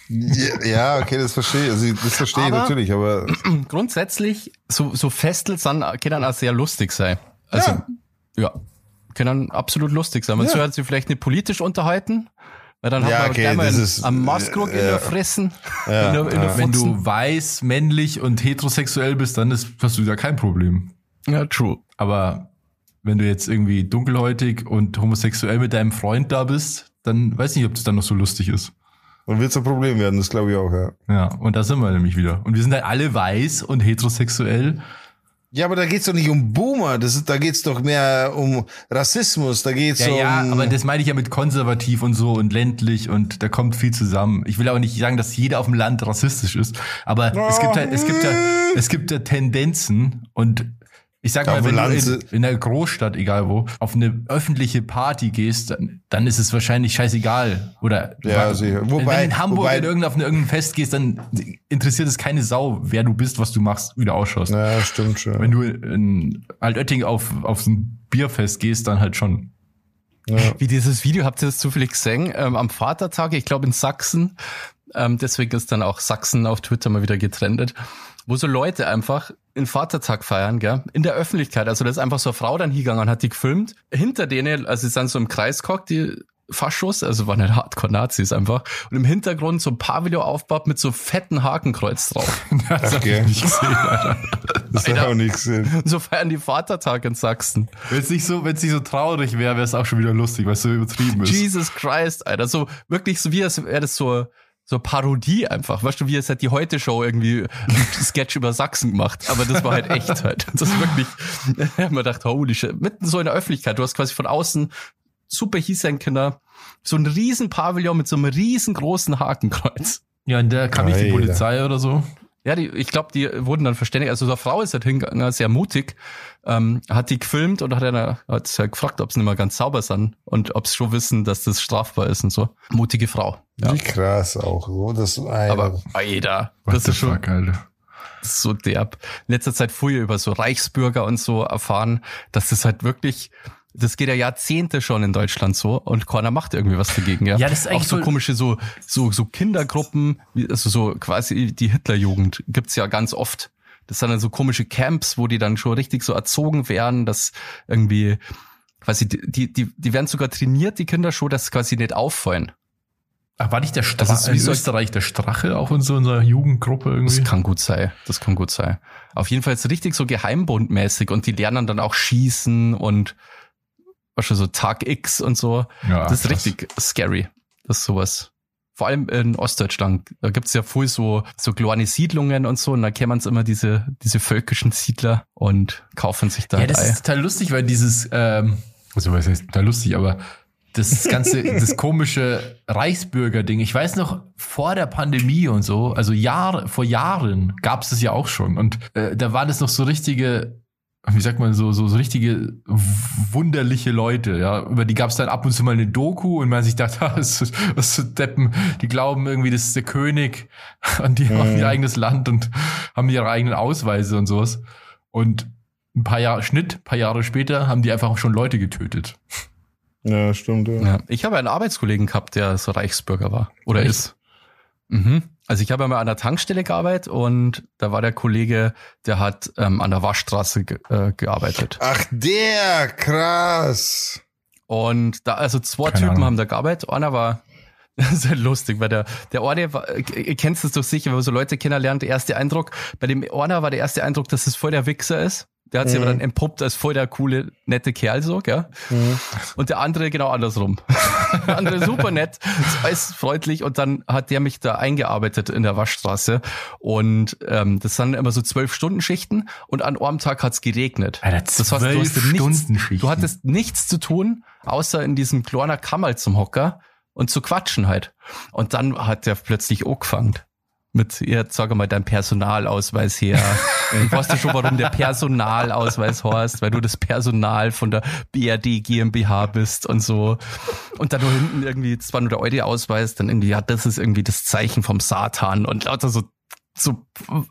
Ja, okay, das verstehe ich. Also, das verstehe ich natürlich, aber... Grundsätzlich, so Festels können auch sehr lustig sein. Also, ja können absolut lustig sein. Man soll sich vielleicht nicht politisch unterhalten, weil dann hat man gleich mal einen Maskrug in der Fressen. Ja, in der wenn du weiß, männlich und heterosexuell bist, dann hast du ja kein Problem. Ja, true. Aber wenn du jetzt irgendwie dunkelhäutig und homosexuell mit deinem Freund da bist, dann weiß ich nicht, ob das dann noch so lustig ist. Und wird es ein Problem werden, das glaube ich auch, Ja, und da sind wir nämlich wieder. Und wir sind halt alle weiß und heterosexuell. Ja, aber da geht's doch nicht um Boomer, da geht's doch mehr um Rassismus, da geht's um... Ja, aber das meine ich ja mit konservativ und so und ländlich und da kommt viel zusammen. Ich will auch nicht sagen, dass jeder auf dem Land rassistisch ist, aber es gibt ja Tendenzen und ich sag mal, wenn du in einer Großstadt, egal wo, auf eine öffentliche Party gehst, dann ist es wahrscheinlich scheißegal. Oder wenn du in Hamburg in irgendein Fest gehst, dann interessiert es keine Sau, wer du bist, was du machst, wie du ausschaust. Ja, stimmt schon. Ja. Wenn du in Altötting auf ein Bierfest gehst, dann halt schon. Ja. Wie dieses Video, habt ihr das zufällig gesehen? Am Vatertag, ich glaube in Sachsen, deswegen ist dann auch Sachsen auf Twitter mal wieder getrendet, wo so Leute einfach den Vatertag feiern, gell? In der Öffentlichkeit. Also da ist einfach so eine Frau dann hingegangen und hat die gefilmt. Hinter denen, also sie sind so im Kreis gehockt, die Faschos, also waren halt Hardcore-Nazis einfach. Und im Hintergrund so ein Pavillon aufgebaut mit so fetten Hakenkreuz drauf. Das hab ich nicht gesehen, Alter. Das hab ich auch nicht gesehen. So feiern die Vatertag in Sachsen. Wenn es nicht so traurig wäre, wäre es auch schon wieder lustig, weil es so übertrieben ist. Jesus Christ, Alter. So wirklich, so wie es wäre das so Parodie einfach. Weißt du, wie es halt die Heute-Show irgendwie einen Sketch über Sachsen gemacht. Aber das war halt echt halt. Das ist wirklich, da haben wir gedacht, holy shit. Mitten so in der Öffentlichkeit. Du hast quasi von außen super Hiesenkinder, so ein riesen Pavillon mit so einem riesengroßen Hakenkreuz. Ja, und da kam nicht die Polizei oder so. Ja, ich glaube, die wurden dann verständigt. Also so eine Frau ist halt hingegangen, sehr mutig, hat die gefilmt und hat halt gefragt, ob sie nicht mal ganz sauber sind und ob sie schon wissen, dass das strafbar ist und so. Mutige Frau. Ja. Wie krass auch. So, das aber Alter, das ist schon so derb. In letzter Zeit fuhr ich über so Reichsbürger und so erfahren, dass das halt wirklich... Das geht ja Jahrzehnte schon in Deutschland so und keiner macht irgendwie was dagegen, ja. Ja, das ist eigentlich auch so komische so Kindergruppen, also so quasi die Hitlerjugend gibt's ja ganz oft. Das sind dann so komische Camps, wo die dann schon richtig so erzogen werden, dass irgendwie quasi die werden sogar trainiert, die Kinder schon, dass quasi nicht auffallen. Ach, war nicht der Strache in Österreich, der Strache auch in so einer Jugendgruppe irgendwie? Das kann gut sein. Auf jeden Fall ist es richtig so geheimbundmäßig und die lernen dann auch schießen und schon so Tag X und so. Ja, das ist richtig scary. Das ist sowas. Vor allem in Ostdeutschland. Da gibt's ja voll so kleine Siedlungen und so. Und da kämen immer diese völkischen Siedler und kaufen sich da. Ja, das ist total lustig, weil dieses, also was heißt total lustig, aber das ganze, das komische Reichsbürger-Ding. Ich weiß noch, vor der Pandemie und so, also vor Jahren gab's das ja auch schon. Und da war das noch so richtige, wie sagt man, so richtige wunderliche Leute, ja. Über die gab es dann ab und zu mal eine Doku und man sich dachte, was für Deppen, die glauben irgendwie, das ist der König und die haben ihr eigenes Land und haben ihre eigenen Ausweise und sowas. Und ein paar Jahre später haben die einfach auch schon Leute getötet. Ja, stimmt. Ja. Ja. Ich habe einen Arbeitskollegen gehabt, der so Reichsbürger war oder ist. Mhm. Also ich habe einmal an der Tankstelle gearbeitet und da war der Kollege, der hat an der Waschstraße gearbeitet. Ach der, krass. Und da, also zwei Keine Typen Ahnung. Haben da gearbeitet. Einer war sehr lustig, weil der eine war, ihr kennt es doch sicher, wenn man so Leute kennenlernt, der erste Eindruck, bei dem einer war der erste Eindruck, dass es voll der Wichser ist. Der hat sich aber dann entpuppt als voll der coole, nette Kerl, so, gell? Mhm. Und der andere genau andersrum. Der andere super nett, alles freundlich und dann hat der mich da eingearbeitet in der Waschstraße und das sind immer so 12-Stunden-Schichten und an einem Tag hat's geregnet. Alter, das heißt, du hattest nichts zu tun, außer in diesem kleinen Kammerl zum Hocker und zu quatschen halt. Und dann hat der plötzlich angefangen. Mit, jetzt sag mal, dein Personalausweis her. Ich weiß ja schon, warum der Personalausweis heißt, weil du das Personal von der BRD GmbH bist und so. Und dann nur hinten irgendwie, zwar nur der alte Ausweis, dann irgendwie, ja, das ist irgendwie das Zeichen vom Satan und lauter so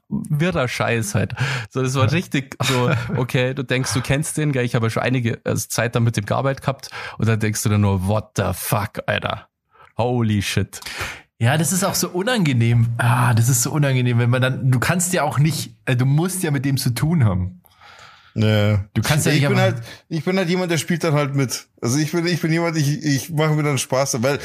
wirrer Scheiß halt. So, das war richtig so, okay, du denkst, du kennst den, gell, ich habe ja schon einige Zeit dann mit dem gearbeitet gehabt und dann denkst du dann nur, what the fuck, Alter. Holy shit. Ja, das ist auch so unangenehm. Das ist so unangenehm, wenn man dann, du kannst ja auch nicht, du musst ja mit dem zu tun haben. Nee. Du kannst ja nicht. Ich bin halt jemand, der spielt dann halt mit. Also ich bin jemand, ich mache mir dann Spaß, weil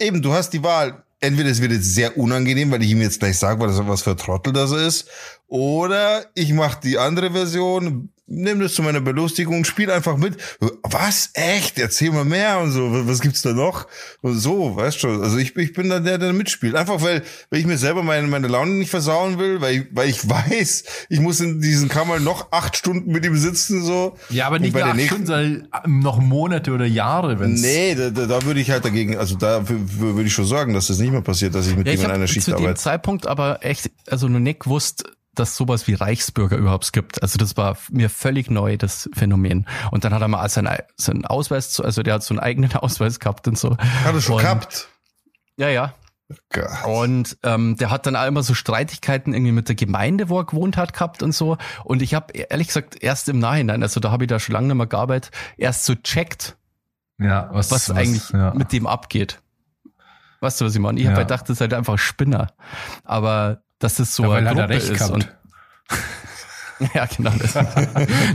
eben, du hast die Wahl. Entweder es wird jetzt sehr unangenehm, weil ich ihm jetzt gleich sage, was für ein Trottel das ist, oder ich mache die andere Version, nehme das zu meiner Belustigung, spiel einfach mit. Was? Echt? Erzähl mal mehr und so. Was gibt's da noch? Und so, weißt du. Also ich bin dann der mitspielt. Einfach, weil ich mir selber meine Laune nicht versauen will, weil ich weiß, ich muss in diesen Kammer noch 8 Stunden mit ihm sitzen, so. Ja, aber nicht nur 8 Stunden, sondern noch Monate oder Jahre, wenn's. Nee, da würde ich halt dagegen, also da würde ich schon sorgen, dass das nicht mehr passiert, dass ich mit ihm in einer Schicht arbeite. Zu dem Zeitpunkt aber echt, also nur Nick wusste, dass sowas wie Reichsbürger überhaupt gibt. Also das war mir völlig neu, das Phänomen. Und dann hat er mal seinen Ausweis, also der hat so einen eigenen Ausweis gehabt und so. Hat er schon gehabt? Ja. Gott. Und der hat dann auch immer so Streitigkeiten irgendwie mit der Gemeinde, wo er gewohnt hat, gehabt und so. Und ich habe ehrlich gesagt erst im Nachhinein, also da habe ich da schon lange nicht mehr gearbeitet, erst so checkt, ja, was eigentlich ja. mit dem abgeht. Weißt du, was ich meine? Ich habe halt gedacht, das ist halt einfach ein Spinner. Aber dass das so eine Gruppe ist. Und ja, genau. Das.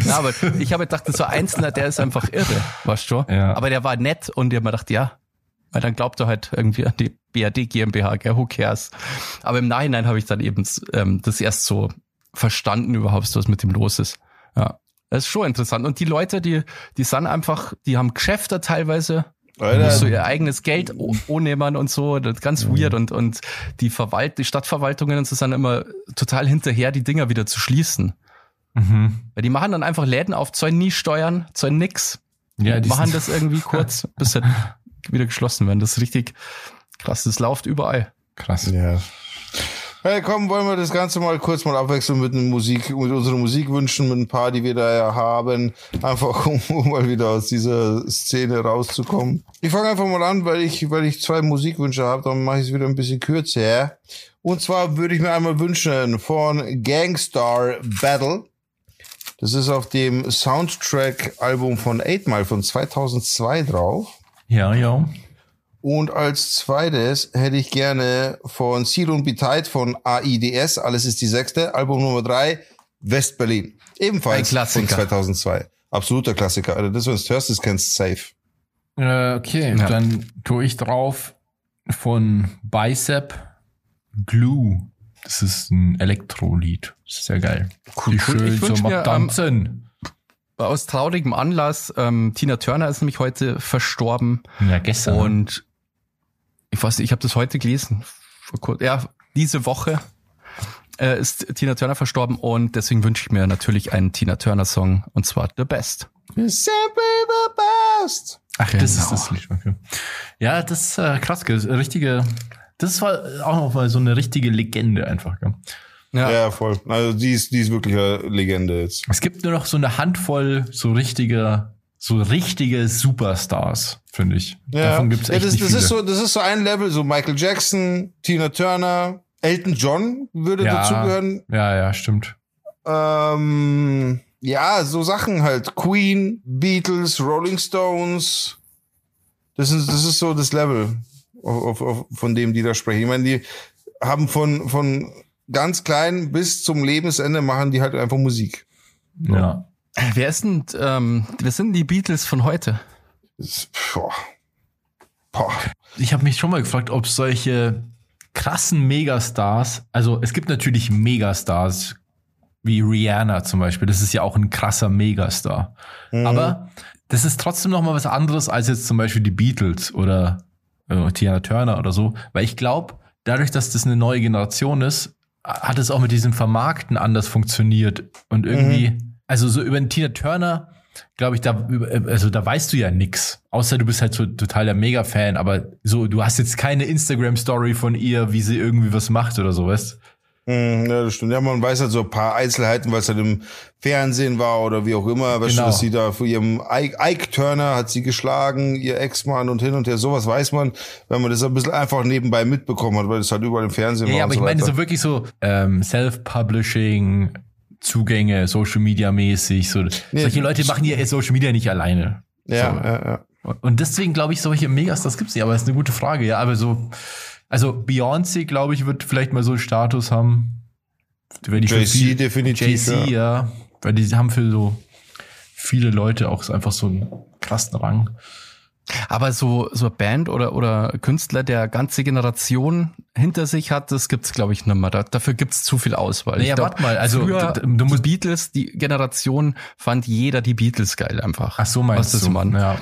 Na, aber ich habe gedacht, so ein Einzelner, der ist einfach irre, weißt du? Ja. Aber der war nett und ich habe mir gedacht, ja, weil dann glaubt er halt irgendwie an die BRD GmbH, gell, who cares? Aber im Nachhinein habe ich dann eben das erst so verstanden überhaupt, was mit dem los ist. Ja, das ist schon interessant. Und die Leute, die sind einfach, die haben Geschäfte teilweise, Alter. So ihr eigenes Geld annehmen und so, das ist ganz weird. Und die Stadtverwaltungen und so sind immer total hinterher, die Dinger wieder zu schließen. Mhm. Weil die machen dann einfach Läden auf, zahlen nie Steuern, zahlen nix. Ja, die machen das irgendwie kurz, bis sie wieder geschlossen werden. Das ist richtig krass, das läuft überall. Krass. Ja. Hey, komm, wollen wir das Ganze mal kurz mal abwechseln mit unseren Musikwünschen, mit ein paar, die wir da ja haben, einfach um mal wieder aus dieser Szene rauszukommen. Ich fange einfach mal an, weil ich zwei Musikwünsche habe, dann mache ich es wieder ein bisschen kürzer. Und zwar würde ich mir einmal wünschen von Gangstar Battle. Das ist auf dem Soundtrack-Album von 8 Mile von 2002 drauf. Ja, ja. Und als zweites hätte ich gerne von Seal und Betide von AIDS, alles ist die sechste, Album Nummer 3, West-Berlin. Ebenfalls von 2002. Absoluter Klassiker. Also das, wenn du es hörst, das kennst du safe. Okay, ja. Dann tue ich drauf von Bicep Glue. Das ist ein Elektrolied. Sehr geil. Cool, schön ich so macht tanzen. Aus traurigem Anlass, Tina Turner ist nämlich heute verstorben. Ja, gestern. Und ich weiß nicht, ich habe das heute gelesen. Ja, diese Woche ist Tina Turner verstorben und deswegen wünsche ich mir natürlich einen Tina Turner Song und zwar The Best. Simply the best. Ach, genau. Das ist das Lied. Okay. Ja, das ist krass. Das war auch noch mal so eine richtige Legende einfach. Gell? Ja. Ja, voll. Also die ist wirklich eine Legende jetzt. Es gibt nur noch so eine Handvoll so richtige Superstars, finde ich. Ja. Davon gibt's echt nicht viele. Das ist so ein Level, so Michael Jackson, Tina Turner, Elton John würde dazugehören. Ja, stimmt. Ja, so Sachen halt. Queen, Beatles, Rolling Stones. Das ist so das Level, von dem die da sprechen. Ich meine, die haben von ganz klein bis zum Lebensende machen die halt einfach Musik. So. Ja. Wer sind die Beatles von heute? Ich habe mich schon mal gefragt, ob solche krassen Megastars, also es gibt natürlich Megastars wie Rihanna zum Beispiel, das ist ja auch ein krasser Megastar. Mhm. Aber das ist trotzdem noch mal was anderes als jetzt zum Beispiel die Beatles oder Tina Turner oder so, weil ich glaube, dadurch, dass das eine neue Generation ist, hat es auch mit diesem Vermarkten anders funktioniert und irgendwie, also so über den Tina Turner, glaube ich, da weißt du ja nix, außer du bist halt so total der Mega-Fan, aber so, du hast jetzt keine Instagram-Story von ihr, wie sie irgendwie was macht oder so, weißt du? Ja, das stimmt. Ja, man weiß halt so ein paar Einzelheiten, weil es halt im Fernsehen war oder wie auch immer, weißt du, dass sie da von ihrem Ike Turner hat sie geschlagen, ihr Ex-Mann und hin und her, sowas weiß man, wenn man das ein bisschen einfach nebenbei mitbekommen hat, weil das halt überall im Fernsehen war. Ja, aber ich meine so wirklich so Self-Publishing, Zugänge, Social Media mäßig, so. Nee, solche Leute machen ihr Social Media nicht alleine. Ja, so. Ja. Und deswegen glaube ich, solche Megastars gibt's nicht, aber das ist eine gute Frage, ja, aber so, also Beyoncé, glaube ich, wird vielleicht mal so einen Status haben. JC definitiv. JC, ja. Weil die haben für so viele Leute auch einfach so einen krassen Rang. Aber so eine Band oder Künstler, der ganze Generation hinter sich hat, das gibt's, glaube ich, nicht mehr. Dafür gibt's zu viel Auswahl. Naja, warte mal. Also, früher, du musst Beatles, die Generation fand jeder die Beatles geil einfach. Ach so, meinst du? Ja.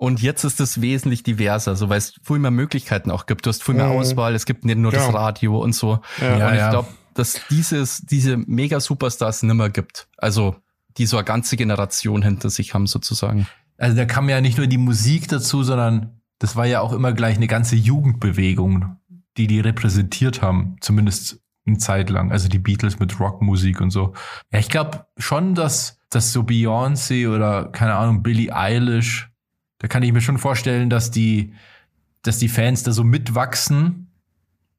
Und jetzt ist es wesentlich diverser, so, weil es viel mehr Möglichkeiten auch gibt. Du hast viel mehr Auswahl, es gibt nicht nur das Radio und so. Ja, und ich glaube, dass diese Mega-Superstars nimmer gibt. Also, die so eine ganze Generation hinter sich haben sozusagen. Also, da kam ja nicht nur die Musik dazu, sondern das war ja auch immer gleich eine ganze Jugendbewegung, die repräsentiert haben, zumindest eine Zeit lang. Also, die Beatles mit Rockmusik und so. Ja, ich glaube schon, dass so Beyoncé oder, keine Ahnung, Billie Eilish, da kann ich mir schon vorstellen, dass die Fans da so mitwachsen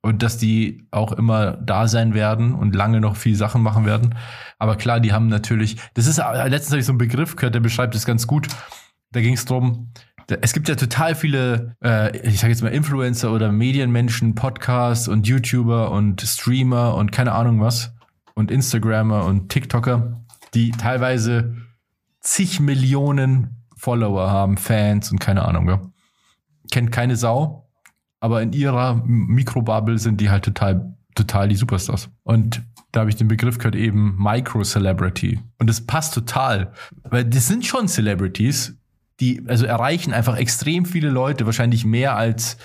und dass die auch immer da sein werden und lange noch viel Sachen machen werden. Aber klar, die haben natürlich, das ist, letztens habe ich so einen Begriff gehört, der beschreibt das ganz gut. Da ging es drum, es gibt ja total viele, ich sage jetzt mal Influencer oder Medienmenschen, Podcasts und YouTuber und Streamer und keine Ahnung was und Instagramer und TikToker, die teilweise zig Millionen Follower haben, Fans und keine Ahnung, ja. Kennt keine Sau, aber in ihrer Mikrobubble sind die halt total die Superstars. Und da habe ich den Begriff gehört, eben Micro-Celebrity. Und das passt total, weil das sind schon Celebrities, die also erreichen einfach extrem viele Leute, wahrscheinlich mehr als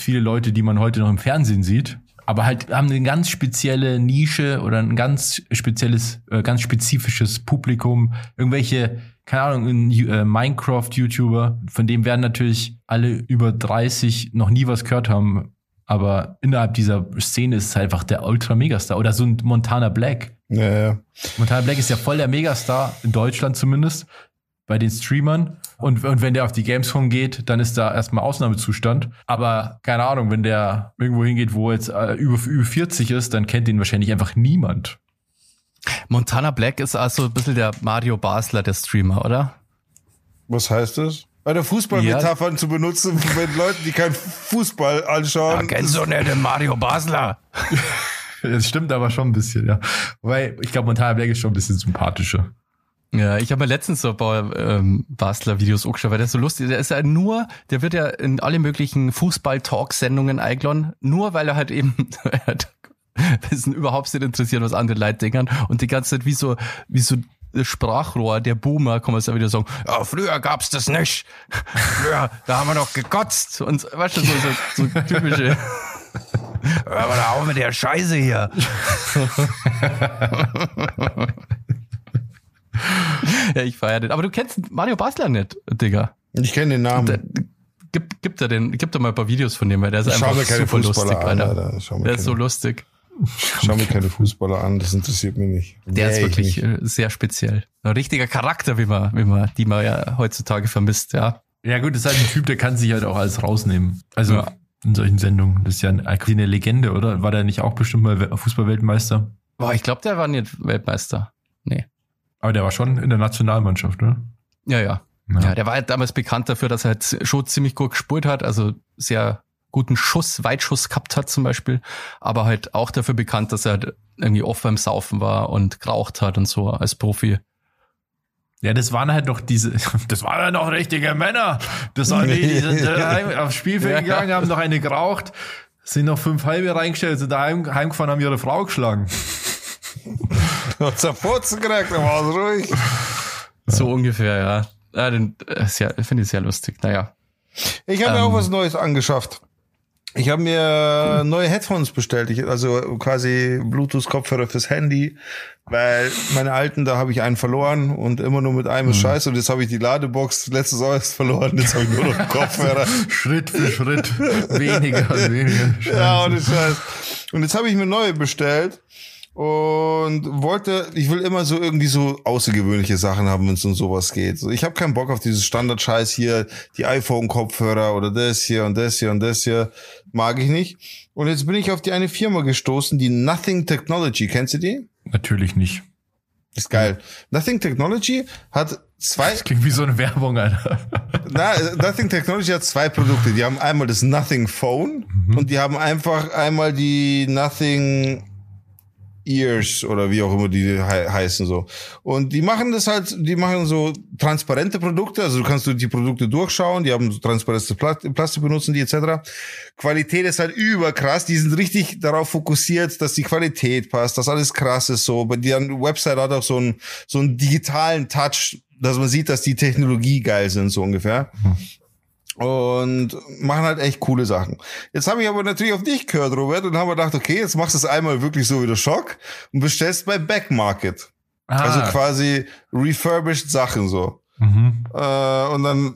viele Leute, die man heute noch im Fernsehen sieht, aber halt haben eine ganz spezielle Nische oder ein ganz spezielles, ganz spezifisches Publikum, irgendwelche, keine Ahnung, Minecraft-YouTuber, von dem werden natürlich alle über 30 noch nie was gehört haben, aber innerhalb dieser Szene ist es einfach der Ultra-Megastar oder so ein Montana Black. Ja. Montana Black ist ja voll der Megastar, in Deutschland zumindest, bei den Streamern. Und wenn der auf die Gamescom geht, dann ist da erstmal Ausnahmezustand. Aber keine Ahnung, wenn der irgendwo hingeht, wo jetzt über 40 ist, dann kennt den wahrscheinlich einfach niemand. Montana Black ist also ein bisschen der Mario Basler, der Streamer, oder? Was heißt das? Bei der Fußballmetaphern zu benutzen, wenn Leute, die keinen Fußball anschauen. Ja, kennst du nicht den Mario Basler? Das stimmt aber schon ein bisschen, ja. Weil ich glaube, Montana Black ist schon ein bisschen sympathischer. Ja, ich habe mir letztens so ein paar Bastler-Videos angeschaut, weil der ist so lustig. Der ist ja nur, der wird ja in alle möglichen Fußball-Talk-Sendungen eingeladen, nur weil er halt eben wissen überhaupt nicht interessiert, was andere Leute denken. Und die ganze Zeit wie so Sprachrohr, der Boomer, kann man es ja wieder sagen, ja, früher gab's das nicht. Früher, da haben wir noch gekotzt. Und weißt du, so typische. Hör mal auf mit der Scheiße hier. Ja, ich feiere den. Aber du kennst Mario Basler nicht, Digga. Ich kenne den Namen. Gib da mal ein paar Videos von dem, weil der ist einfach super lustig, Alter. Der ist so lustig. Schau mir keine Fußballer an, das interessiert mich nicht. Der ist wirklich sehr speziell. Ein richtiger Charakter, die man ja heutzutage vermisst, ja. Ja gut, das ist halt ein Typ, der kann sich halt auch alles rausnehmen. Also ja. In solchen Sendungen. Das ist ja eine Legende, oder? War der nicht auch bestimmt mal Fußball-Weltmeister? Boah, ich glaube, der war nicht Weltmeister. Nee. Aber der war schon in der Nationalmannschaft, ne? Ja. Der war halt damals bekannt dafür, dass er halt schon ziemlich gut gespielt hat, also sehr guten Schuss, Weitschuss gehabt hat zum Beispiel, aber halt auch dafür bekannt, dass er halt irgendwie oft beim Saufen war und geraucht hat und so als Profi. Ja, das waren halt noch richtige Männer. Das waren die sind aufs Spielfeld gegangen, haben noch eine geraucht, sind noch 5 halbe reingestellt, sind daheim heimgefahren, haben ihre Frau geschlagen. Und zerfurzen gekriegt, dann war es ruhig. So ungefähr, ja. Finde ich sehr lustig, naja. Ich habe mir auch was Neues angeschafft. Ich habe mir neue Headphones bestellt, also quasi Bluetooth-Kopfhörer fürs Handy, weil meine alten, da habe ich einen verloren und immer nur mit einem ist scheiße und jetzt habe ich die Ladebox letztes Jahr erst verloren, jetzt habe ich nur noch Kopfhörer. Schritt für Schritt, weniger und weniger. Scheiße. Ja, und ist scheiße. Und jetzt habe ich mir neue bestellt. Und ich will immer so irgendwie so außergewöhnliche Sachen haben, wenn es um sowas geht. Ich habe keinen Bock auf dieses Standard-Scheiß hier, die iPhone-Kopfhörer oder das hier und das hier und das hier. Mag ich nicht. Und jetzt bin ich auf die eine Firma gestoßen, die Nothing Technology. Kennst du die? Natürlich nicht. Ist geil. Nothing Technology hat zwei... Das klingt wie so eine Werbung, Alter. Nothing Technology hat zwei Produkte. Die haben einmal das Nothing Phone und die haben einfach einmal die Nothing... Ears oder wie auch immer die heißen so. Und die machen das halt, die machen so transparente Produkte, also du kannst die Produkte durchschauen, die haben so transparentes Plastik benutzen, die etc. Qualität ist halt überkrass, die sind richtig darauf fokussiert, dass die Qualität passt, dass alles krass ist so. Bei deren Website hat auch so einen digitalen Touch, dass man sieht, dass die Technologie geil sind, so ungefähr. Und machen halt echt coole Sachen. Jetzt habe ich aber natürlich auf dich gehört, Robert, und haben wir gedacht, okay, jetzt machst du es einmal wirklich so wie der Schock und bestellst bei Backmarket. Ah. Also quasi refurbished Sachen so. Und dann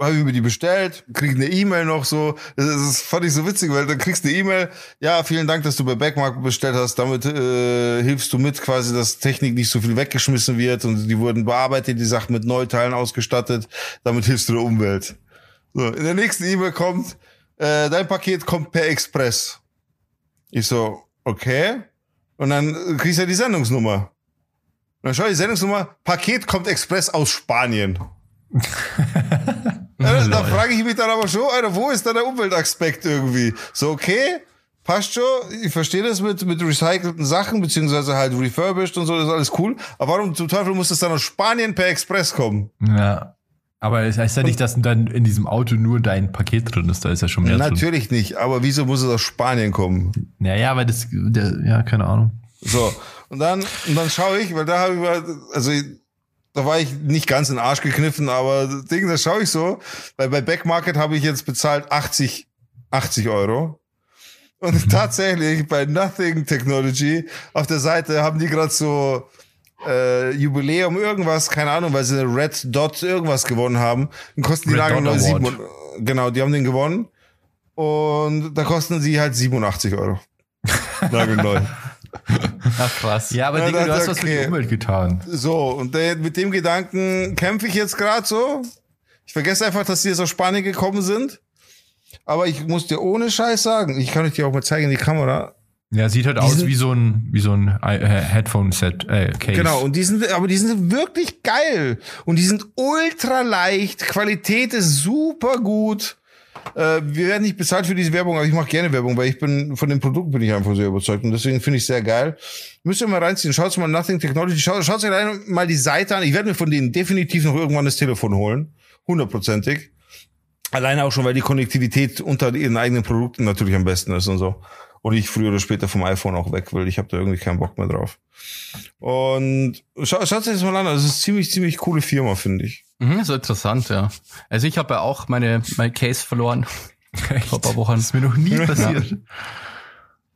habe ich mir die bestellt, krieg eine E-Mail noch so. Das fand ich so witzig, weil dann kriegst du eine E-Mail, ja, vielen Dank, dass du bei Backmarket bestellt hast, damit hilfst du mit quasi, dass Technik nicht so viel weggeschmissen wird und die wurden bearbeitet, die Sachen mit Neuteilen ausgestattet, damit hilfst du der Umwelt. So, in der nächsten E-Mail kommt, dein Paket kommt per Express. Ich so, okay. Und dann kriegst du ja die Sendungsnummer. Und dann schau ich die Sendungsnummer, Paket kommt Express aus Spanien. Da frage ich mich dann aber schon, Alter, wo ist da der Umweltaspekt irgendwie? So, okay, passt schon, ich verstehe das mit recycelten Sachen, beziehungsweise halt refurbished und so, das ist alles cool. Aber warum zum Teufel muss das dann aus Spanien per Express kommen? Ja. Aber das heißt ja nicht, dass dann in diesem Auto nur dein Paket drin ist, da ist ja schon mehr drin. Natürlich nicht, aber wieso muss es aus Spanien kommen? Naja, weil das, ja, keine Ahnung. So, und dann schaue ich, weil da habe ich, also da war ich nicht ganz in den Arsch gekniffen, aber Ding, da schaue ich so, weil bei Backmarket habe ich jetzt bezahlt 80 Euro. Und tatsächlich bei Nothing Technology auf der Seite haben die gerade so Jubiläum irgendwas, keine Ahnung, weil sie eine Red Dot irgendwas gewonnen haben. Dann kosten die Lager nur 7. Genau, die haben den gewonnen. Und da kosten sie halt 87 Euro. Nagelneu. Ach krass. Ja, aber ja, Digga, du hast was für die Umwelt getan. So, und mit dem Gedanken kämpfe ich jetzt gerade so. Ich vergesse einfach, dass die jetzt aus Spanien gekommen sind. Aber ich muss dir ohne Scheiß sagen, ich kann euch dir auch mal zeigen in die Kamera. Ja, sieht halt aus wie so ein Headphone-Set, Case. Genau, und die sind wirklich geil. Und die sind ultra leicht. Qualität ist super gut. Wir werden nicht bezahlt für diese Werbung, aber ich mache gerne Werbung, weil von dem Produkt bin ich einfach sehr überzeugt und deswegen finde ich es sehr geil. Müsst ihr mal reinziehen, schaut mal Nothing Technology, schaut euch mal die Seite an. Ich werde mir von denen definitiv noch irgendwann das Telefon holen, 100%. Alleine auch schon, weil die Konnektivität unter ihren eigenen Produkten natürlich am besten ist und so. Und ich früher oder später vom iPhone auch weg will. Ich habe da irgendwie keinen Bock mehr drauf. Und schaut euch das mal an. Das ist ziemlich, ziemlich coole Firma, finde ich. Mhm, so interessant, ja. Also ich habe ja auch mein Case verloren. Echt? Vor ein paar Wochen. Das ist mir noch nie passiert. Ja.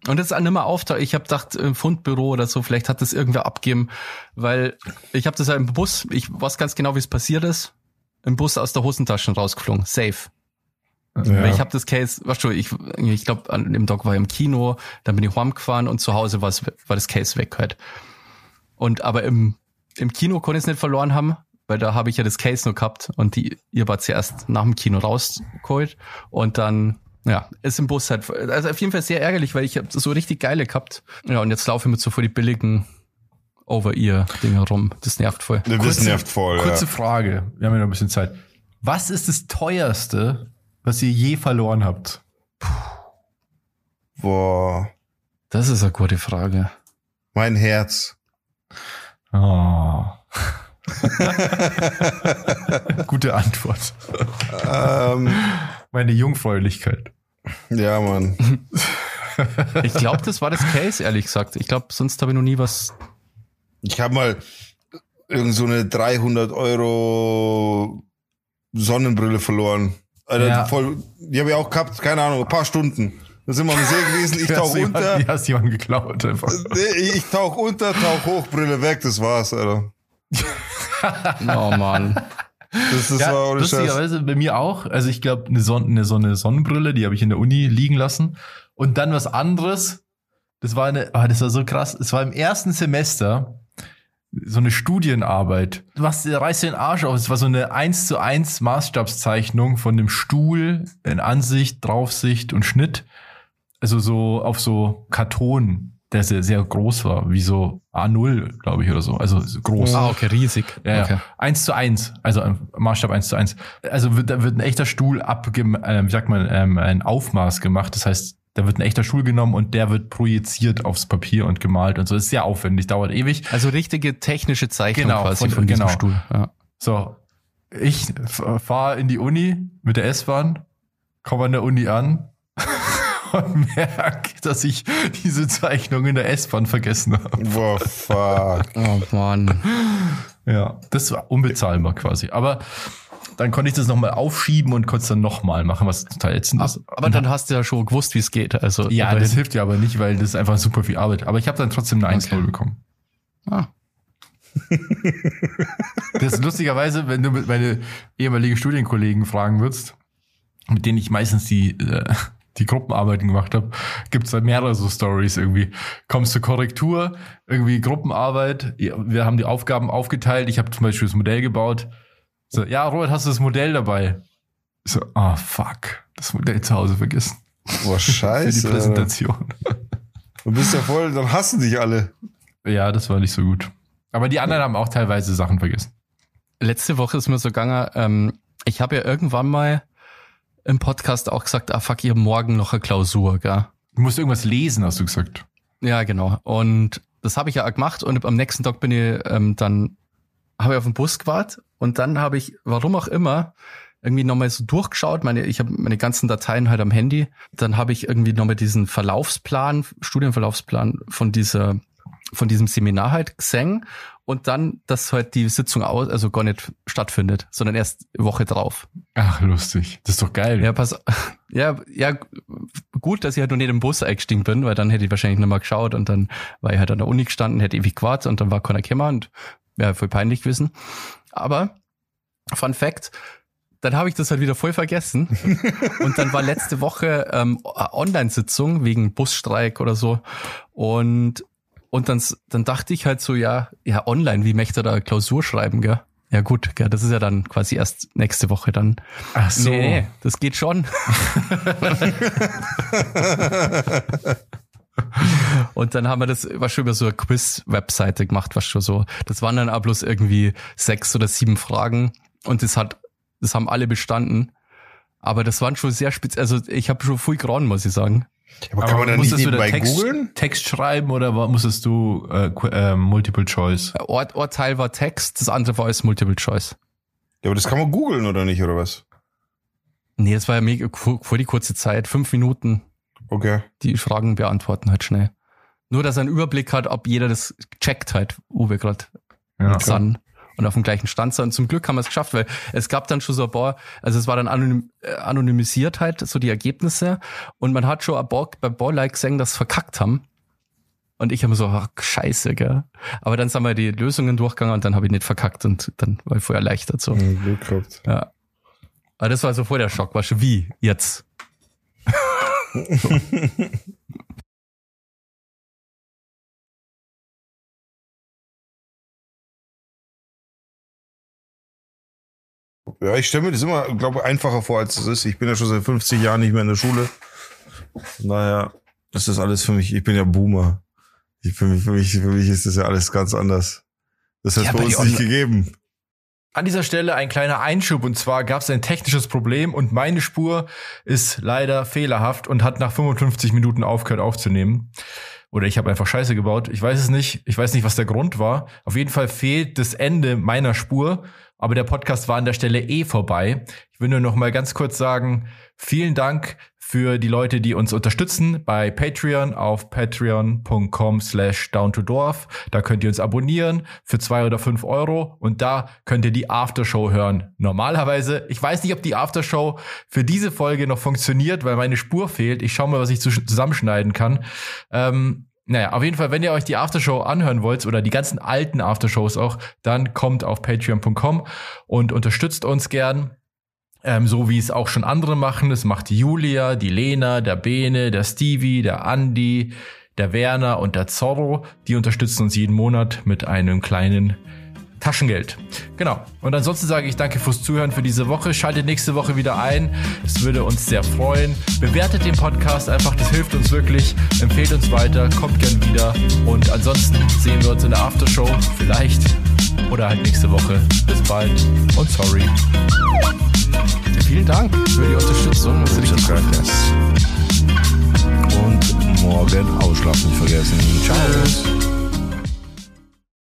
Und das ist nimmer auftaucht. Ich habe gedacht, im Fundbüro oder so, vielleicht hat das irgendwer abgeben. Weil ich habe das halt im Bus, ich weiß ganz genau, wie es passiert ist, im Bus aus der Hosentasche rausgeflogen. Safe. Ja. Ich habe das Case, weißt du, ich glaube, an dem Tag war ich im Kino, dann bin ich heimgefahren und zu Hause war das Case weg halt. Und aber im Kino konnte ich es nicht verloren haben, weil da habe ich ja das Case noch gehabt und ihr war zuerst nach dem Kino rausgeholt und dann, ja, ist im Bus halt, also auf jeden Fall sehr ärgerlich, weil ich habe so richtig geile gehabt. Ja, und jetzt laufe ich mit so vor die billigen Over-Ear-Dinger rum. Das nervt voll. Kurze Frage, wir haben ja noch ein bisschen Zeit. Was ist das teuerste, was ihr je verloren habt? Puh. Boah. Das ist eine gute Frage. Mein Herz. Oh. Gute Antwort. Meine Jungfräulichkeit. Ja, Mann. Ich glaube, das war das Case, ehrlich gesagt. Ich glaube, sonst habe ich noch nie was... Ich habe mal irgend so eine 300 Euro Sonnenbrille verloren. Alter, ja. Voll, die habe ich auch gehabt, keine Ahnung, ein paar Stunden. Da sind wir am See gewesen, ich tauche unter. Die hast jemand geklaut einfach. Ich tauche unter, tauche hoch, Brille weg, das war's, Alter. Oh Mann. Das ja, war lustigerweise bei mir auch. Also ich glaube, eine Sonnenbrille, die habe ich in der Uni liegen lassen. Und dann was anderes, das war so krass, es war im ersten Semester, so eine Studienarbeit. Du reißt den Arsch auf. Es war so eine 1:1 Maßstabszeichnung von einem Stuhl in Ansicht, Draufsicht und Schnitt. Also so auf so Karton, der sehr, sehr groß war, wie so A0, glaube ich, oder so. Also groß. Ah, okay, riesig. Ja, okay. 1:1, also Maßstab 1:1. Also da wird ein echter Stuhl ein Aufmaß gemacht. Das heißt, da wird ein echter Stuhl genommen und der wird projiziert aufs Papier und gemalt und so. Das ist sehr aufwendig, dauert ewig. Also richtige technische Zeichnung quasi von diesem Stuhl. Ja. So, ich fahre in die Uni mit der S-Bahn, komme an der Uni an und merke, dass ich diese Zeichnung in der S-Bahn vergessen habe. Boah, fuck. Oh Mann. Ja, das war unbezahlbar quasi. Aber dann konnte ich das nochmal aufschieben und konnte es dann nochmal machen, was total ätzend ist. Aber dann hast du ja schon gewusst, wie es geht. Also ja, das hilft ja aber nicht, weil das ist einfach super viel Arbeit. Aber ich habe dann trotzdem eine 1-0 bekommen. Ah. Das ist lustigerweise, wenn du mit meine ehemaligen Studienkollegen fragen würdest, mit denen ich meistens die Gruppenarbeiten gemacht habe, gibt es da mehrere so Stories irgendwie. Kommst zur Korrektur, irgendwie Gruppenarbeit, wir haben die Aufgaben aufgeteilt, ich habe zum Beispiel das Modell gebaut. So, ja, Robert, hast du das Modell dabei? So, ah, fuck, das Modell zu Hause vergessen. Boah, scheiße. Für die Präsentation. Du bist ja voll, dann hassen dich alle. Ja, das war nicht so gut. Aber die anderen haben auch teilweise Sachen vergessen. Letzte Woche ist mir so gegangen, ich habe ja irgendwann mal im Podcast auch gesagt, fuck, ihr morgen noch eine Klausur, gell? Du musst irgendwas lesen, hast du gesagt. Ja, genau. Und das habe ich ja auch gemacht und am nächsten Tag bin ich dann, habe ich auf den Bus gewartet und dann habe ich, warum auch immer, irgendwie nochmal so durchgeschaut. Ich habe meine ganzen Dateien halt am Handy. Dann habe ich irgendwie nochmal diesen Verlaufsplan, Studienverlaufsplan von diesem Seminar halt gesehen und dann, dass halt die Sitzung also gar nicht stattfindet, sondern erst Woche drauf. Ach, lustig. Das ist doch geil. Ja, ja, gut, dass ich halt noch nicht im Bus eingestiegen bin, weil dann hätte ich wahrscheinlich nochmal geschaut und dann war ich halt an der Uni gestanden, hätte ewig gewartet und dann war keiner gekommen und wäre voll peinlich gewesen. Aber, Fun Fact, dann habe ich das halt wieder voll vergessen. Und dann war letzte Woche Online-Sitzung wegen Busstreik oder so. Und dann dachte ich halt so, ja, online, wie möchte da Klausur schreiben, gell? Ja gut, gell, das ist ja dann quasi erst nächste Woche dann. Ach so. Nee, das geht schon. Und dann haben wir das, was schon über so eine Quiz-Webseite gemacht, was schon so. Das waren dann auch bloß irgendwie 6 oder 7 Fragen. Und das haben alle bestanden. Aber das waren schon sehr speziell. Also ich habe schon viel grauen, muss ich sagen. Aber kann man dann nicht nebenbei googeln? Text schreiben oder musstest du Multiple Choice? Urteil war Text, das andere war alles Multiple Choice. Ja, aber das kann man googeln oder nicht, oder was? Nee, das war ja mega vor die kurze Zeit, 5 Minuten. Okay. Die Fragen beantworten halt schnell. Nur, dass er einen Überblick hat, ob jeder das checkt halt, wo wir gerade sind. Und auf dem gleichen Stand sein. Und zum Glück haben wir es geschafft, weil es gab dann schon so ein paar, also es war dann anonymisiert halt, so die Ergebnisse. Und man hat schon bei Like gesehen, dass sie verkackt haben. Und ich habe mir so, ach, scheiße, gell. Aber dann sind wir die Lösungen durchgegangen und dann habe ich nicht verkackt und dann war ich voll erleichtert so. Ja. Aber das war so voll der Schock, war schon wie jetzt. So. Ja, ich stelle mir das immer, glaube ich, einfacher vor, als es ist. Ich bin ja schon seit 50 Jahren nicht mehr in der Schule. Naja, das ist alles für mich, ich bin ja Boomer. Für mich ist das ja alles ganz anders. Das hat es bei uns nicht gegeben. An dieser Stelle ein kleiner Einschub, und zwar gab es ein technisches Problem und meine Spur ist leider fehlerhaft und hat nach 55 Minuten aufgehört aufzunehmen. Oder ich habe einfach Scheiße gebaut. Ich weiß es nicht. Ich weiß nicht, was der Grund war. Auf jeden Fall fehlt das Ende meiner Spur. Aber der Podcast war an der Stelle vorbei. Ich will nur noch mal ganz kurz sagen, vielen Dank für die Leute, die uns unterstützen bei Patreon auf patreon.com/downtodorf. Da könnt ihr uns abonnieren für 2 oder 5 Euro und da könnt ihr die Aftershow hören. Normalerweise, ich weiß nicht, ob die Aftershow für diese Folge noch funktioniert, weil meine Spur fehlt. Ich schaue mal, was ich zusammenschneiden kann. Naja, auf jeden Fall, wenn ihr euch die Aftershow anhören wollt oder die ganzen alten Aftershows auch, dann kommt auf patreon.com und unterstützt uns gern, so wie es auch schon andere machen. Das macht die Julia, die Lena, der Bene, der Stevie, der Andi, der Werner und der Zorro. Die unterstützen uns jeden Monat mit einem kleinen Taschengeld. Genau. Und ansonsten sage ich danke fürs Zuhören für diese Woche. Schaltet nächste Woche wieder ein. Es würde uns sehr freuen. Bewertet den Podcast einfach. Das hilft uns wirklich. Empfehlt uns weiter. Kommt gern wieder. Und ansonsten sehen wir uns in der Aftershow. Vielleicht. Oder halt nächste Woche. Bis bald. Und sorry. Vielen Dank für die Unterstützung. Das ist richtig cool. Und morgen Ausschlaf nicht vergessen. Ciao.